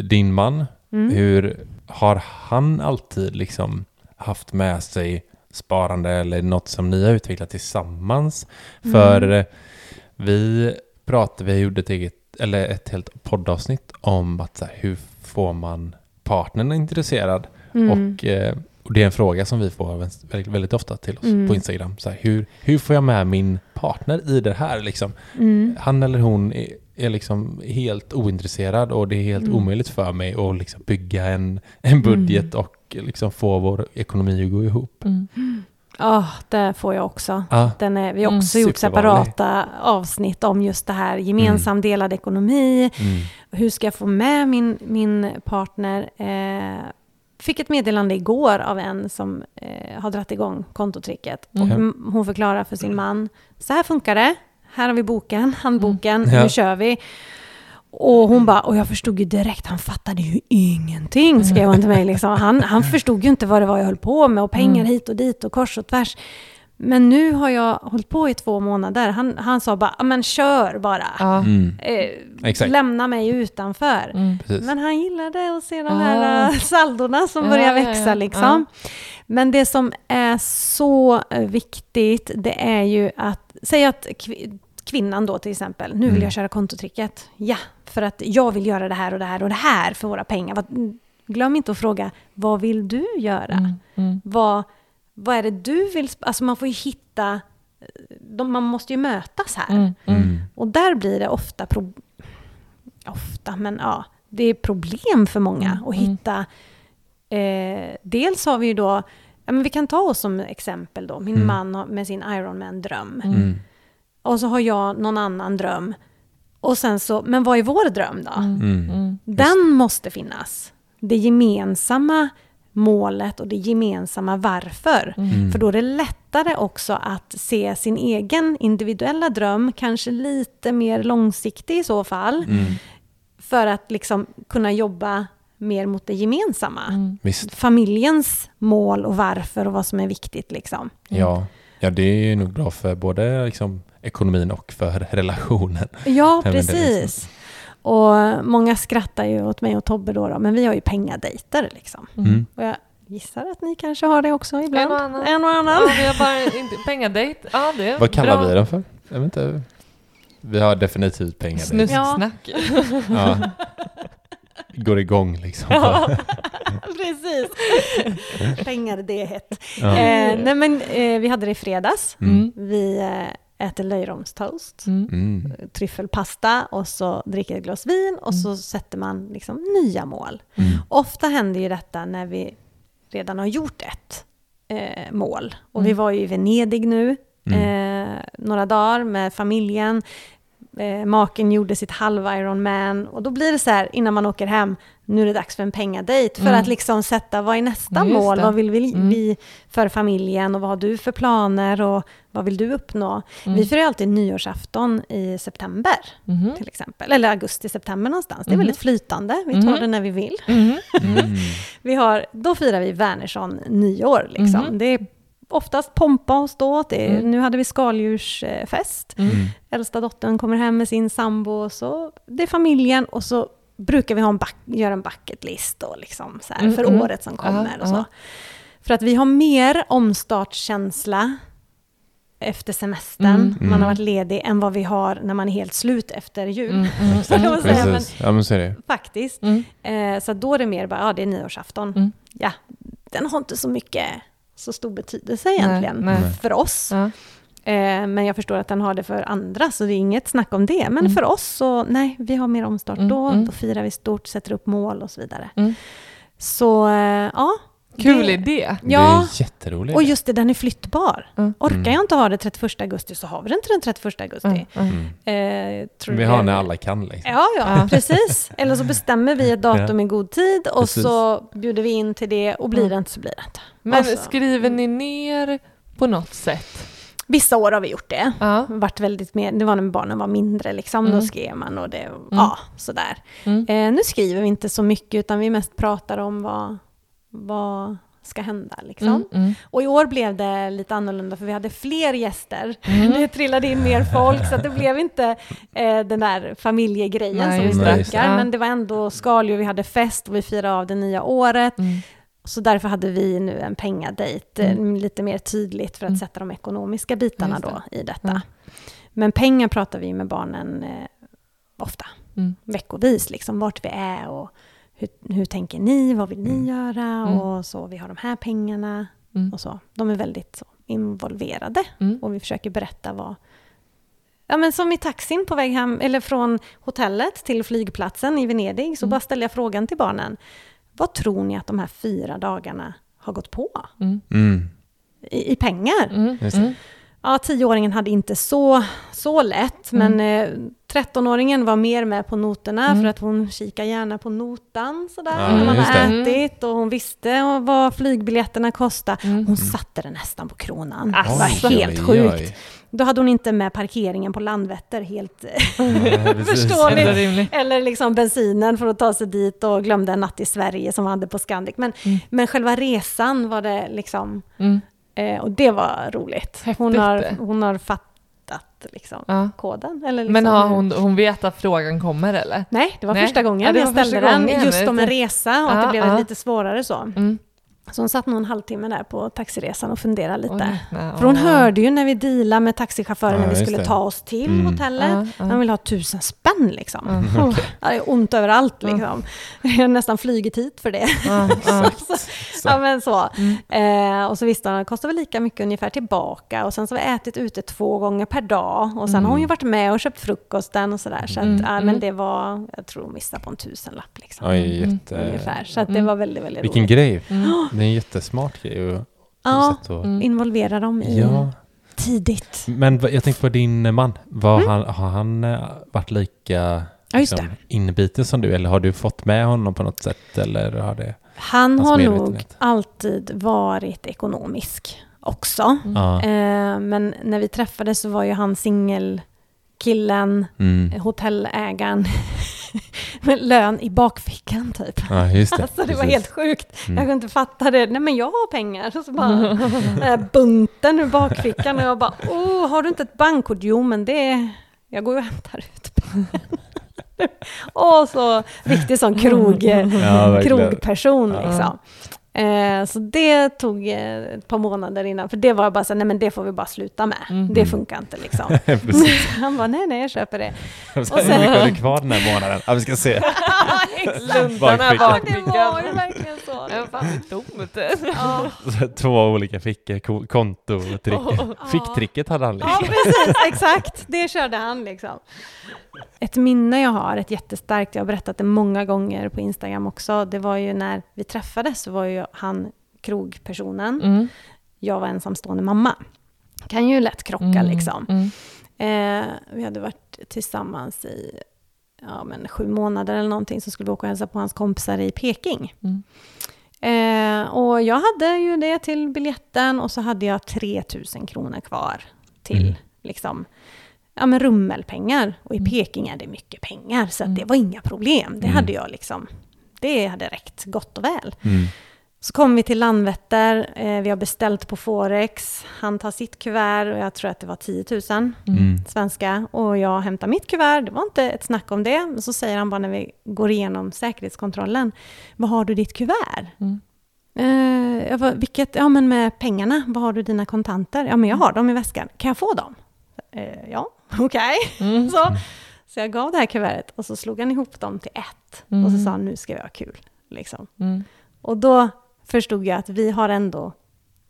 din man. Mm. Hur har han alltid liksom haft med sig sparande eller något som ni har utvecklat tillsammans? Mm. För vi pratade, vi gjorde ett, eget, eller ett helt poddavsnitt om att så här, hur får man partnern intresserad mm. och eh, Och det är en fråga som vi får väldigt, väldigt ofta till oss mm. på Instagram. Så här, hur, hur får jag med min partner i det här? Liksom? Mm. Han eller hon är liksom helt ointresserad och det är helt mm. omöjligt för mig att liksom bygga en, en budget mm. och liksom få vår ekonomi att gå ihop. Mm. Ja, oh, det får jag också. Ah, Den är, vi har också mm, gjort separata avsnitt om just det här. Gemensam delad ekonomi. Mm. Hur ska jag få med min, min partner? Eh, fick ett meddelande igår av en som eh, har dratt igång kontotricket. Mm. Och m- hon förklarar för sin man. Så här funkar det. Här har vi boken, handboken. Mm. Ja. Nu kör vi. Och hon bara, och jag förstod ju direkt, han fattade ju ingenting, skrev han till mig. Liksom. Han, han förstod ju inte vad det var jag höll på med och pengar mm. hit och dit och kors och tvärs. Men nu har jag hållit på i två månader. Han, han sa bara, men kör bara. Mm. Eh, lämna mig utanför. Mm. Men han gillade att se de här ah. saldorna som börjar ja, växa. Ja, ja. Liksom. Ja. Men det som är så viktigt, det är ju att, säg att kv- kvinnan då till exempel, nu vill jag köra kontotricket. Ja, för att jag vill göra det här och det här och det här för våra pengar. Glöm inte att fråga, vad vill du göra? Mm, mm. Vad, vad är det du vill? Alltså man får ju hitta, de, man måste ju mötas här. Mm, mm. Och där blir det ofta, pro, ofta men ja, det är problem för många att hitta. Eh, dels har vi ju då, ja, men vi kan ta oss som exempel då, min mm. man med sin Ironman-dröm. Mm. Och så har jag någon annan dröm. Och sen så, men vad är vår dröm då? Mm. Mm. Den måste finnas. Det gemensamma målet och det gemensamma varför. Mm. För då är det lättare också att se sin egen individuella dröm. Kanske lite mer långsiktig i så fall. Mm. För att liksom kunna jobba mer mot det gemensamma. Mm. Familjens mål och varför och vad som är viktigt. Liksom. Mm. Ja. Ja, det är ju nog bra för både liksom ekonomin och för relationen. Ja, precis. Och många skrattar ju åt mig och Tobbe då, då men vi har ju pengadejter liksom. Mm. Och jag gissar att ni kanske har det också ibland. En och annan. En och annan. Ja, vi har bara inte pengadejt. Ja, det är vad kallar bra. Vi dem för? Jag vet inte. Vi har definitivt pengadejt. Snusksnack. Ja. Går igång liksom. Ja, precis. Pengar, det är hett. Ja. Eh, nej men eh, vi hade det i fredags. Mm. Vi eh, äter löjromstoast, mm. tryffelpasta och så dricker ett glas vin och mm. så sätter man liksom nya mål. Mm. Ofta händer ju detta när vi redan har gjort ett eh, mål. Och mm. vi var ju i Venedig nu mm. eh, några dagar med familjen. Eh, maken gjorde sitt halva Ironman och då blir det så här, innan man åker hem, nu är det dags för en pengadejt för mm. att liksom sätta, vad är nästa mm, mål, vad vill vi mm. för familjen och vad har du för planer och vad vill du uppnå. Mm. Vi firar alltid nyårsafton i september mm. till exempel, eller augusti-september någonstans, det är mm. väldigt flytande, vi tar mm. det när vi vill. Mm. Mm. vi har, då firar vi Wernersson nyår liksom, mm. det är oftast pompa och stå. Det är, mm. nu hade vi skaldjursfest. Mm. Äldsta dottern kommer hem med sin sambo. Och så, det är familjen. Och så brukar vi ha en back, göra en bucket list och liksom så här, mm, för mm. året som kommer. Uh-huh. Och så. För att vi har mer omstartskänsla efter semestern. Mm. Man har varit ledig än vad vi har när man är helt slut efter jul. Mm. Mm. så mm. säga, men, ja, men så är det. Faktiskt. Mm. Eh, så då är det mer bara, ja det är nyårsafton. Mm. Ja, den har inte så mycket... så stor betydelse egentligen nej, nej. för oss. Ja. Eh, men jag förstår att den har det för andra så det är inget snack om det. Men mm. för oss så, nej, vi har mer omstart mm, då. Mm. Då firar vi stort, sätter upp mål och så vidare. Mm. Så, eh, ja. Kul det, idé. Ja. Det är jätteroligt. Och just det, den är flyttbar. Mm. Orkar jag inte ha det trettioförsta augusti så har vi den till den trettioförsta augusti. Mm. Mm. Eh, tror vi har det? När alla kan. Liksom. Ja, ja, precis. Eller så bestämmer vi ett datum ja. i god tid och precis. Så bjuder vi in till det och blir det inte så blir det inte. Men alltså, skriver ni ner på något sätt? Vissa år har vi gjort det. Ja. Vart väldigt mer, det var när barnen var mindre liksom, mm. då skrev man och det, mm. ja, sådär. Mm. Eh, nu skriver vi inte så mycket utan vi mest pratar om vad vad ska hända liksom. Mm, mm. Och i år blev det lite annorlunda för vi hade fler gäster. Mm. Det trillade in mer folk så att det blev inte eh, den där familjegrejen nej, som vi snackar. Ja. Men det var ändå skaldjur, vi hade fest och vi firade av det nya året. Mm. Så därför hade vi nu en pengadejt mm. lite mer tydligt för att mm. sätta de ekonomiska bitarna då i detta. Mm. Men pengar pratar vi med barnen eh, ofta. Mm. Veckovis liksom, vart vi är och Hur, hur tänker ni? Vad vill ni mm. göra? Mm. Och så, vi har de här pengarna. Mm. Och så. De är väldigt så involverade. Mm. Och vi försöker berätta vad, Ja, men som i taxin på väg hem eller från hotellet till flygplatsen i Venedig, så mm. bara ställer jag frågan till barnen. Vad tror ni att de här fyra dagarna har gått på? Mm. Mm. I, i pengar. Mm. Mm. Ja, tioåringen hade inte så, så lätt. Men mm. eh, trettonåringen var mer med på noterna. Mm. För att hon kikar gärna på notan. Sådär, ja, när man har ätit. Det. Och hon visste vad flygbiljetterna kostade. Mm. Hon satte det nästan på kronan. Alltså, det var helt oj, sjukt. Oj. Då hade hon inte med parkeringen på Landvetter. Helt ja, förståeligt. Eller liksom bensinen för att ta sig dit. Och glömde en natt i Sverige som hon hade på Scandic. Men, mm. men själva resan var det liksom... Mm. Eh, och det var roligt. Hon har, hon har fattat liksom, ja. koden. Eller liksom, men har hon, hon vet att frågan kommer, eller? Nej, det var Nej. första gången ja, jag ställde den. Gången. Just om en resa och ja, att det blev ja. lite svårare så. Mm. Så hon satt nog en halvtimme där på taxiresan och funderade lite. Oj, nej, oj. För hon hörde ju när vi dealade med taxichauffören ja, när vi skulle det. ta oss till mm. hotellet. Ja, ja. Han ville ha tusen spänn liksom. Mm, okay. ja, det är ont överallt liksom. Ja. Jag har nästan flugit hit för det. Ja, ja. så, så. Ja, men så. Mm. Eh, och så visste hon att det kostade väl lika mycket ungefär tillbaka. Och sen så har vi ätit ute två gånger per dag. Och sen mm. har hon ju varit med och köpt frukosten och sådär. Så att, mm. ja, men det var, jag tror hon missade på en tusenlapp liksom. Ja, jätte... ungefär. Så att det mm. var väldigt, väldigt roligt. Vilken grej. Mm. Det är en jättesmart grej. Ja, och... mm. involvera dem i ja. tidigt. Men jag tänkte på din man. Var mm. han, har han varit lika liksom, ja, inbiten som du? Eller har du fått med honom på något sätt? Eller har det, han har nog alltid varit ekonomisk också. Mm. Eh, men när vi träffades så var ju han singelkillen, mm. hotellägaren. Med lön i bakfickan typ. Ja, just det. Alltså det Precis. var helt sjukt. Mm. Jag kunde inte fatta det. Nej, men jag har pengar. Så, så bara bunten ur bakfickan. Och jag bara, oh, har du inte ett bankkort? Jo, men det är... Jag går ju och hämtar ut pengar. Och så riktigt sån krog, ja, krogperson liksom. Ja. Eh, så det tog ett par månader innan. För det var jag bara så här, nej men det får vi bara sluta med. Mm. Det funkar inte liksom. Han bara, nej nej jag köper det. Och sen är det kvar den här månaden. Ja, vi ska se. Luntarna bakfickan. Det var ju verkligen så. Jag var dumt. Två olika fickor, konto och trick. Oh. Ficktricket hade han liksom. Ja, precis, exakt. Det körde han liksom. Ett minne jag har, ett jättestarkt, jag har berättat det många gånger på Instagram också, det var ju när vi träffades så var ju han krogpersonen, mm. jag var ensamstående mamma. Kan ju lätt krocka mm. liksom. Mm. Eh, vi hade varit tillsammans i ja, men sju månader eller någonting, så skulle vi åka och hälsa på hans kompisar i Peking. Mm. Eh, och jag hade ju det till biljetten och så hade jag tre tusen kronor kvar till mm. liksom ja, men rummelpengar. Och i Peking är det mycket pengar. Så att det var inga problem. Det mm. hade jag liksom. Det hade räckt gott och väl. Mm. Så kom vi till Landvetter. Eh, vi har beställt på Forex. Han tar sitt kuvert. Och jag tror att det var tio tusen mm. svenska. Och jag hämtar mitt kuvert. Det var inte ett snack om det. Så säger han bara när vi går igenom säkerhetskontrollen. Vad har du ditt kuvert? Mm. Eh, jag bara, vilket? Ja, men med pengarna. Vad har du dina kontanter? Ja, men jag har dem i väskan. Kan jag få dem? Eh, ja. Okej, okay. mm. så, så jag gav det här kuvertet och så slog han ihop dem till ett mm. och så sa han, nu ska vi ha kul liksom. mm. Och då förstod jag att vi har ändå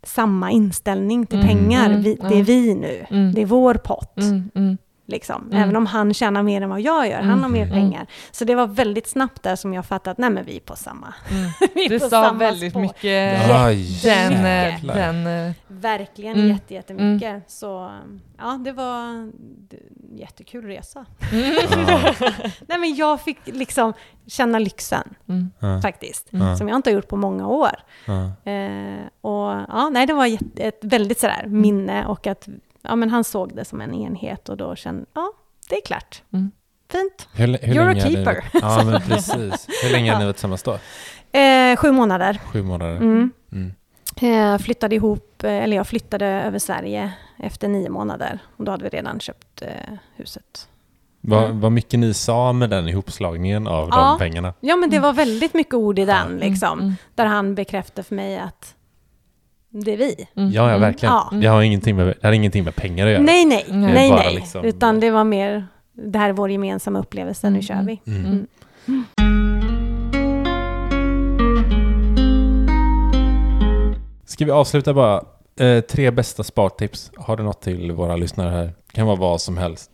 samma inställning till mm. pengar, vi, det är vi nu, mm. det är vår pott mm. Mm. liksom, mm. även om han tjänar mer än vad jag gör, mm. han har mer mm. pengar, så det var väldigt snabbt där som jag fattade att nej men vi är på samma mm. vi är det på sa samma väldigt spår. Mycket Aj, den, den, den verkligen mm. jätte, jättemycket mm. så ja, det var en jättekul resa mm. nej men jag fick liksom känna lyxen mm. faktiskt, mm. som jag inte har gjort på många år mm. eh, och ja, nej det var ett, ett väldigt sådär minne, och att ja, men han såg det som en enhet och då kände, ja, det är klart. Mm. Fint. Hur, hur You're a keeper. Ni, ja, men precis. Hur länge har ni varit tillsammans då? Eh, sju månader. Sju månader. Mm. Mm. Jag flyttade ihop, eller jag flyttade över Sverige efter nio månader. Och då hade vi redan köpt eh, huset. Vad mm. va mycket ni sa med den ihopslagningen av ja. de pengarna? Ja, men det var väldigt mycket ord i den, ja. liksom. Mm. Där han bekräftade för mig att det är vi. Mm. Ja, ja, verkligen. Mm. Det har ingenting med, det har ingenting med pengar att göra. Nej, nej. Mm. nej, nej. Liksom... Utan det var mer, det här är vår gemensamma upplevelse, nu kör vi. Mm. Mm. Mm. Ska vi avsluta bara? Eh, tre bästa spartips. Har du något till våra lyssnare här? Det kan vara vad som helst.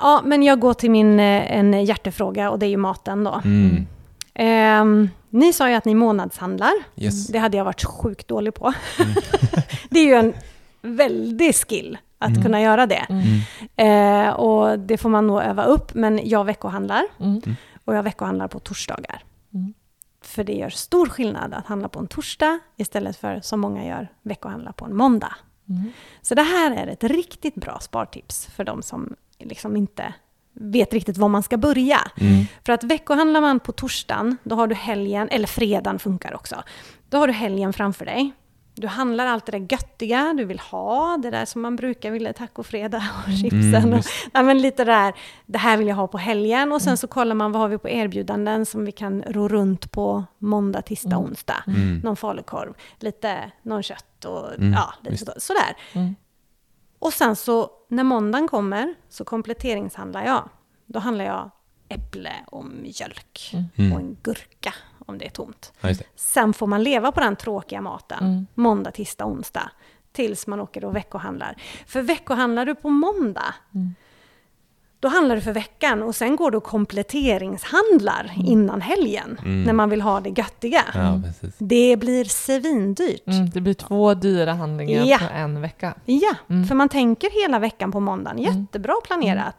ja, men jag går till min en hjärtefråga och det är ju maten då. Mm. Eh, ni sa ju att ni månadshandlar. Yes. Det hade jag varit sjukt dålig på. Mm. Det är ju en väldig skill att mm. kunna göra det. Mm. Eh, och det får man nog öva upp. Men jag veckohandlar. Mm. Och jag veckohandlar på torsdagar. Mm. För det gör stor skillnad att handla på en torsdag istället för som många gör veckohandla på en måndag. Mm. Så det här är ett riktigt bra spartips för de som liksom inte vet riktigt var man ska börja. Mm. För att veckohandlar man på torsdagen, då har du helgen, eller fredagen funkar också. Då har du helgen framför dig. Du handlar allt det där göttiga du vill ha. Det där som man brukar vilja, tacofredag och chipsen. Mm, och, ja, men lite där, det här vill jag ha på helgen. Och sen mm. så kollar man vad har vi på erbjudanden som vi kan ro runt på måndag, tisdag, onsdag. Mm. Någon falukorv, lite någon kött och mm. ja, lite sådär. Mm. Och sen så när måndagen kommer så kompletteringshandlar jag. Då handlar jag äpple och mjölk mm. och en gurka. Om det är tomt. Ja, just det. Sen får man leva på den tråkiga maten. Mm. Måndag, tisdag, onsdag. Tills man åker och veckohandlar. För veckohandlar du på måndag. Mm. Då handlar du för veckan. Och sen går du kompletteringshandlar mm. innan helgen. Mm. När man vill ha det göttiga. Ja, det blir svindyrt. Mm, det blir två dyra handlingar ja. på en vecka. Ja, mm. för man tänker hela veckan på måndagen. Jättebra planerat.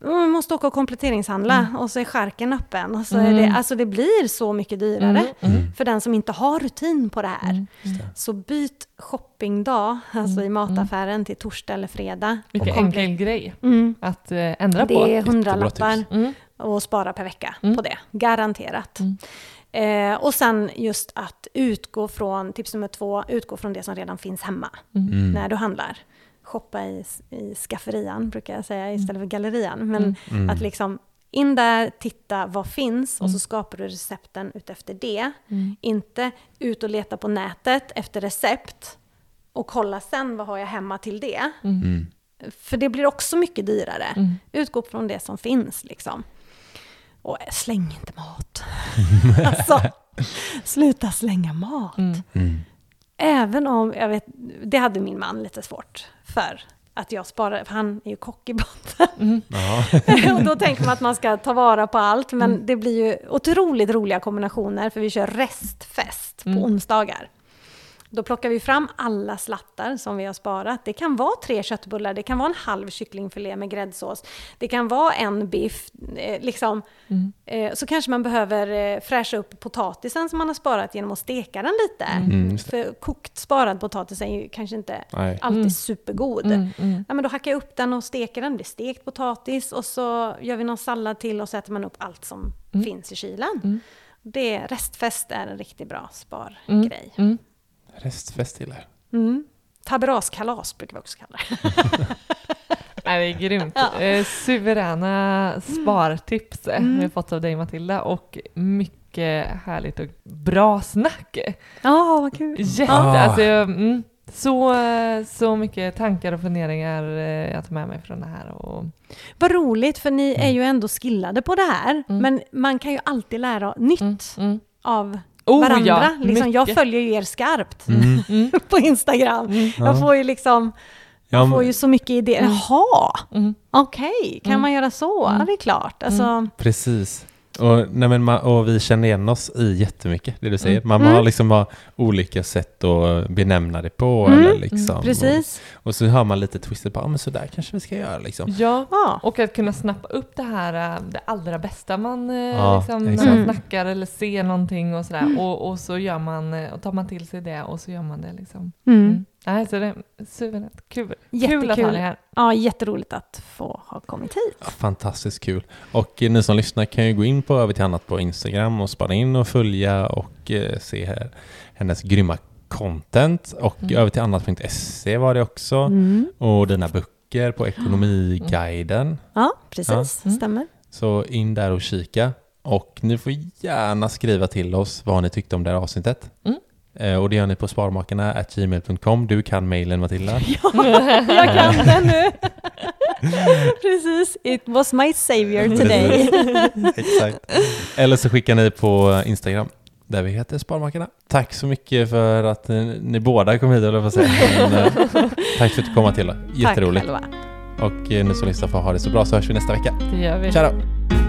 Man måste åka och kompletteringshandla mm. och så är skärken öppen och så mm. är det, alltså det blir så mycket dyrare mm. Mm. för den som inte har rutin på det här. Mm. Så byt shoppingdag alltså mm. i mataffären till torsdag eller fredag. Vilken enkel grej mm. att eh, ändra det på. Det är hundralappar mm. och spara per vecka mm. på det. Garanterat. Mm. Eh, och sen just att utgå från, tips nummer två, utgå från det som redan finns hemma mm. när du handlar. Shoppa i, i skafferian brukar jag säga istället för gallerian. Men mm. att liksom in där, titta vad finns och mm. så skapar du recepten ut efter det. Mm. Inte ut och leta på nätet efter recept och kolla sen vad har jag hemma till det. Mm. För det blir också mycket dyrare. Mm. Utgå från det som finns liksom. Och släng inte mat. Alltså, sluta slänga mat. Mm. Mm. Även om, jag vet, det hade min man lite svårt för att jag sparade, för han är ju kock i botten. Mm. Och då tänker man att man ska ta vara på allt, men mm. det blir ju otroligt roliga kombinationer för vi kör restfest mm. på onsdagar. Då plockar vi fram alla slattar som vi har sparat. Det kan vara tre köttbullar, det kan vara en halv kycklingfilé med gräddsås. Det kan vara en biff. Liksom. Mm. Så kanske man behöver fräscha upp potatisen som man har sparat genom att steka den lite. Mm. För kokt sparad potatis är ju kanske inte Nej. alltid mm. supergod. Mm. Mm. Ja, men då hackar jag upp den och steker den. Det är stekt potatis och så gör vi någon sallad till och så äter man upp allt som mm. finns i kylen. Mm. Det, restfest är en riktigt bra spargrej. Mm. Mm. Restfest gillar jag. Mm. Taberaskalas brukar vi också kalla det. Nej, det är grymt. Ja. Eh, suveräna spartips mm. vi har fått av dig, Matilda. Och mycket härligt och bra snack. Ja, oh, vad kul. Jätte, oh. alltså, mm, så, så mycket tankar och funderingar jag tar med mig från det här. Och... Vad roligt, för ni mm. är ju ändå skillade på det här. Mm. Men man kan ju alltid lära nytt mm. Mm. av... Oh, varandra. Ja, liksom, jag följer ju er skarpt mm. Mm. på Instagram. Mm. Jag får ju liksom jag ja, men... får ju så mycket idéer. Mm. Jaha, mm. okej, okay. kan mm. man göra så? Mm. Ja, det är klart. Alltså... Mm. Precis. Och, nej, men, och vi känner igen oss i jättemycket, det du säger. Man mm. har liksom har olika sätt att benämna det på. Mm. Eller liksom, mm. Precis. Och, och så hör man lite twistet på, ah, men sådär kanske vi ska göra. Liksom. Ja, ah. och att kunna snappa upp det här, det allra bästa man, ah, liksom, när man snackar eller ser någonting och sådär. Mm. Och, och så gör man, och tar man till sig det och så gör man det liksom. Mm. Mm. Nej, så det är suveränt kul. Jättekul. Kul att här. Ja, jätteroligt att få ha kommit hit. Ja, fantastiskt kul. Och eh, ni som lyssnar kan ju gå in på Över till annat på Instagram och spana in och följa och eh, se här hennes grymma content. Och mm. över till annat punkt se var det också. Mm. Och dina böcker på Ekonomiguiden. Mm. Ja, precis. Ja. Stämmer. Så in där och kika. Och ni får gärna skriva till oss vad ni tyckte om det här avsnittet. Mm. Och det gör ni på sparmarkerna snabel-a gmail punkt com. Du kan mailen, Matilda. Ja, jag kan den nu. Precis. It was my savior today. Exakt. Eller så skickar ni på Instagram. Där vi heter Sparmarkerna. Tack så mycket för att ni, ni båda kom hit. Eller vad säger. Men, tack för att du kom, Matilda. Jätteroligt. Tack själva. Och ni som lyssnar får ha det så bra, så hörs vi nästa vecka. Det gör vi. Tja då.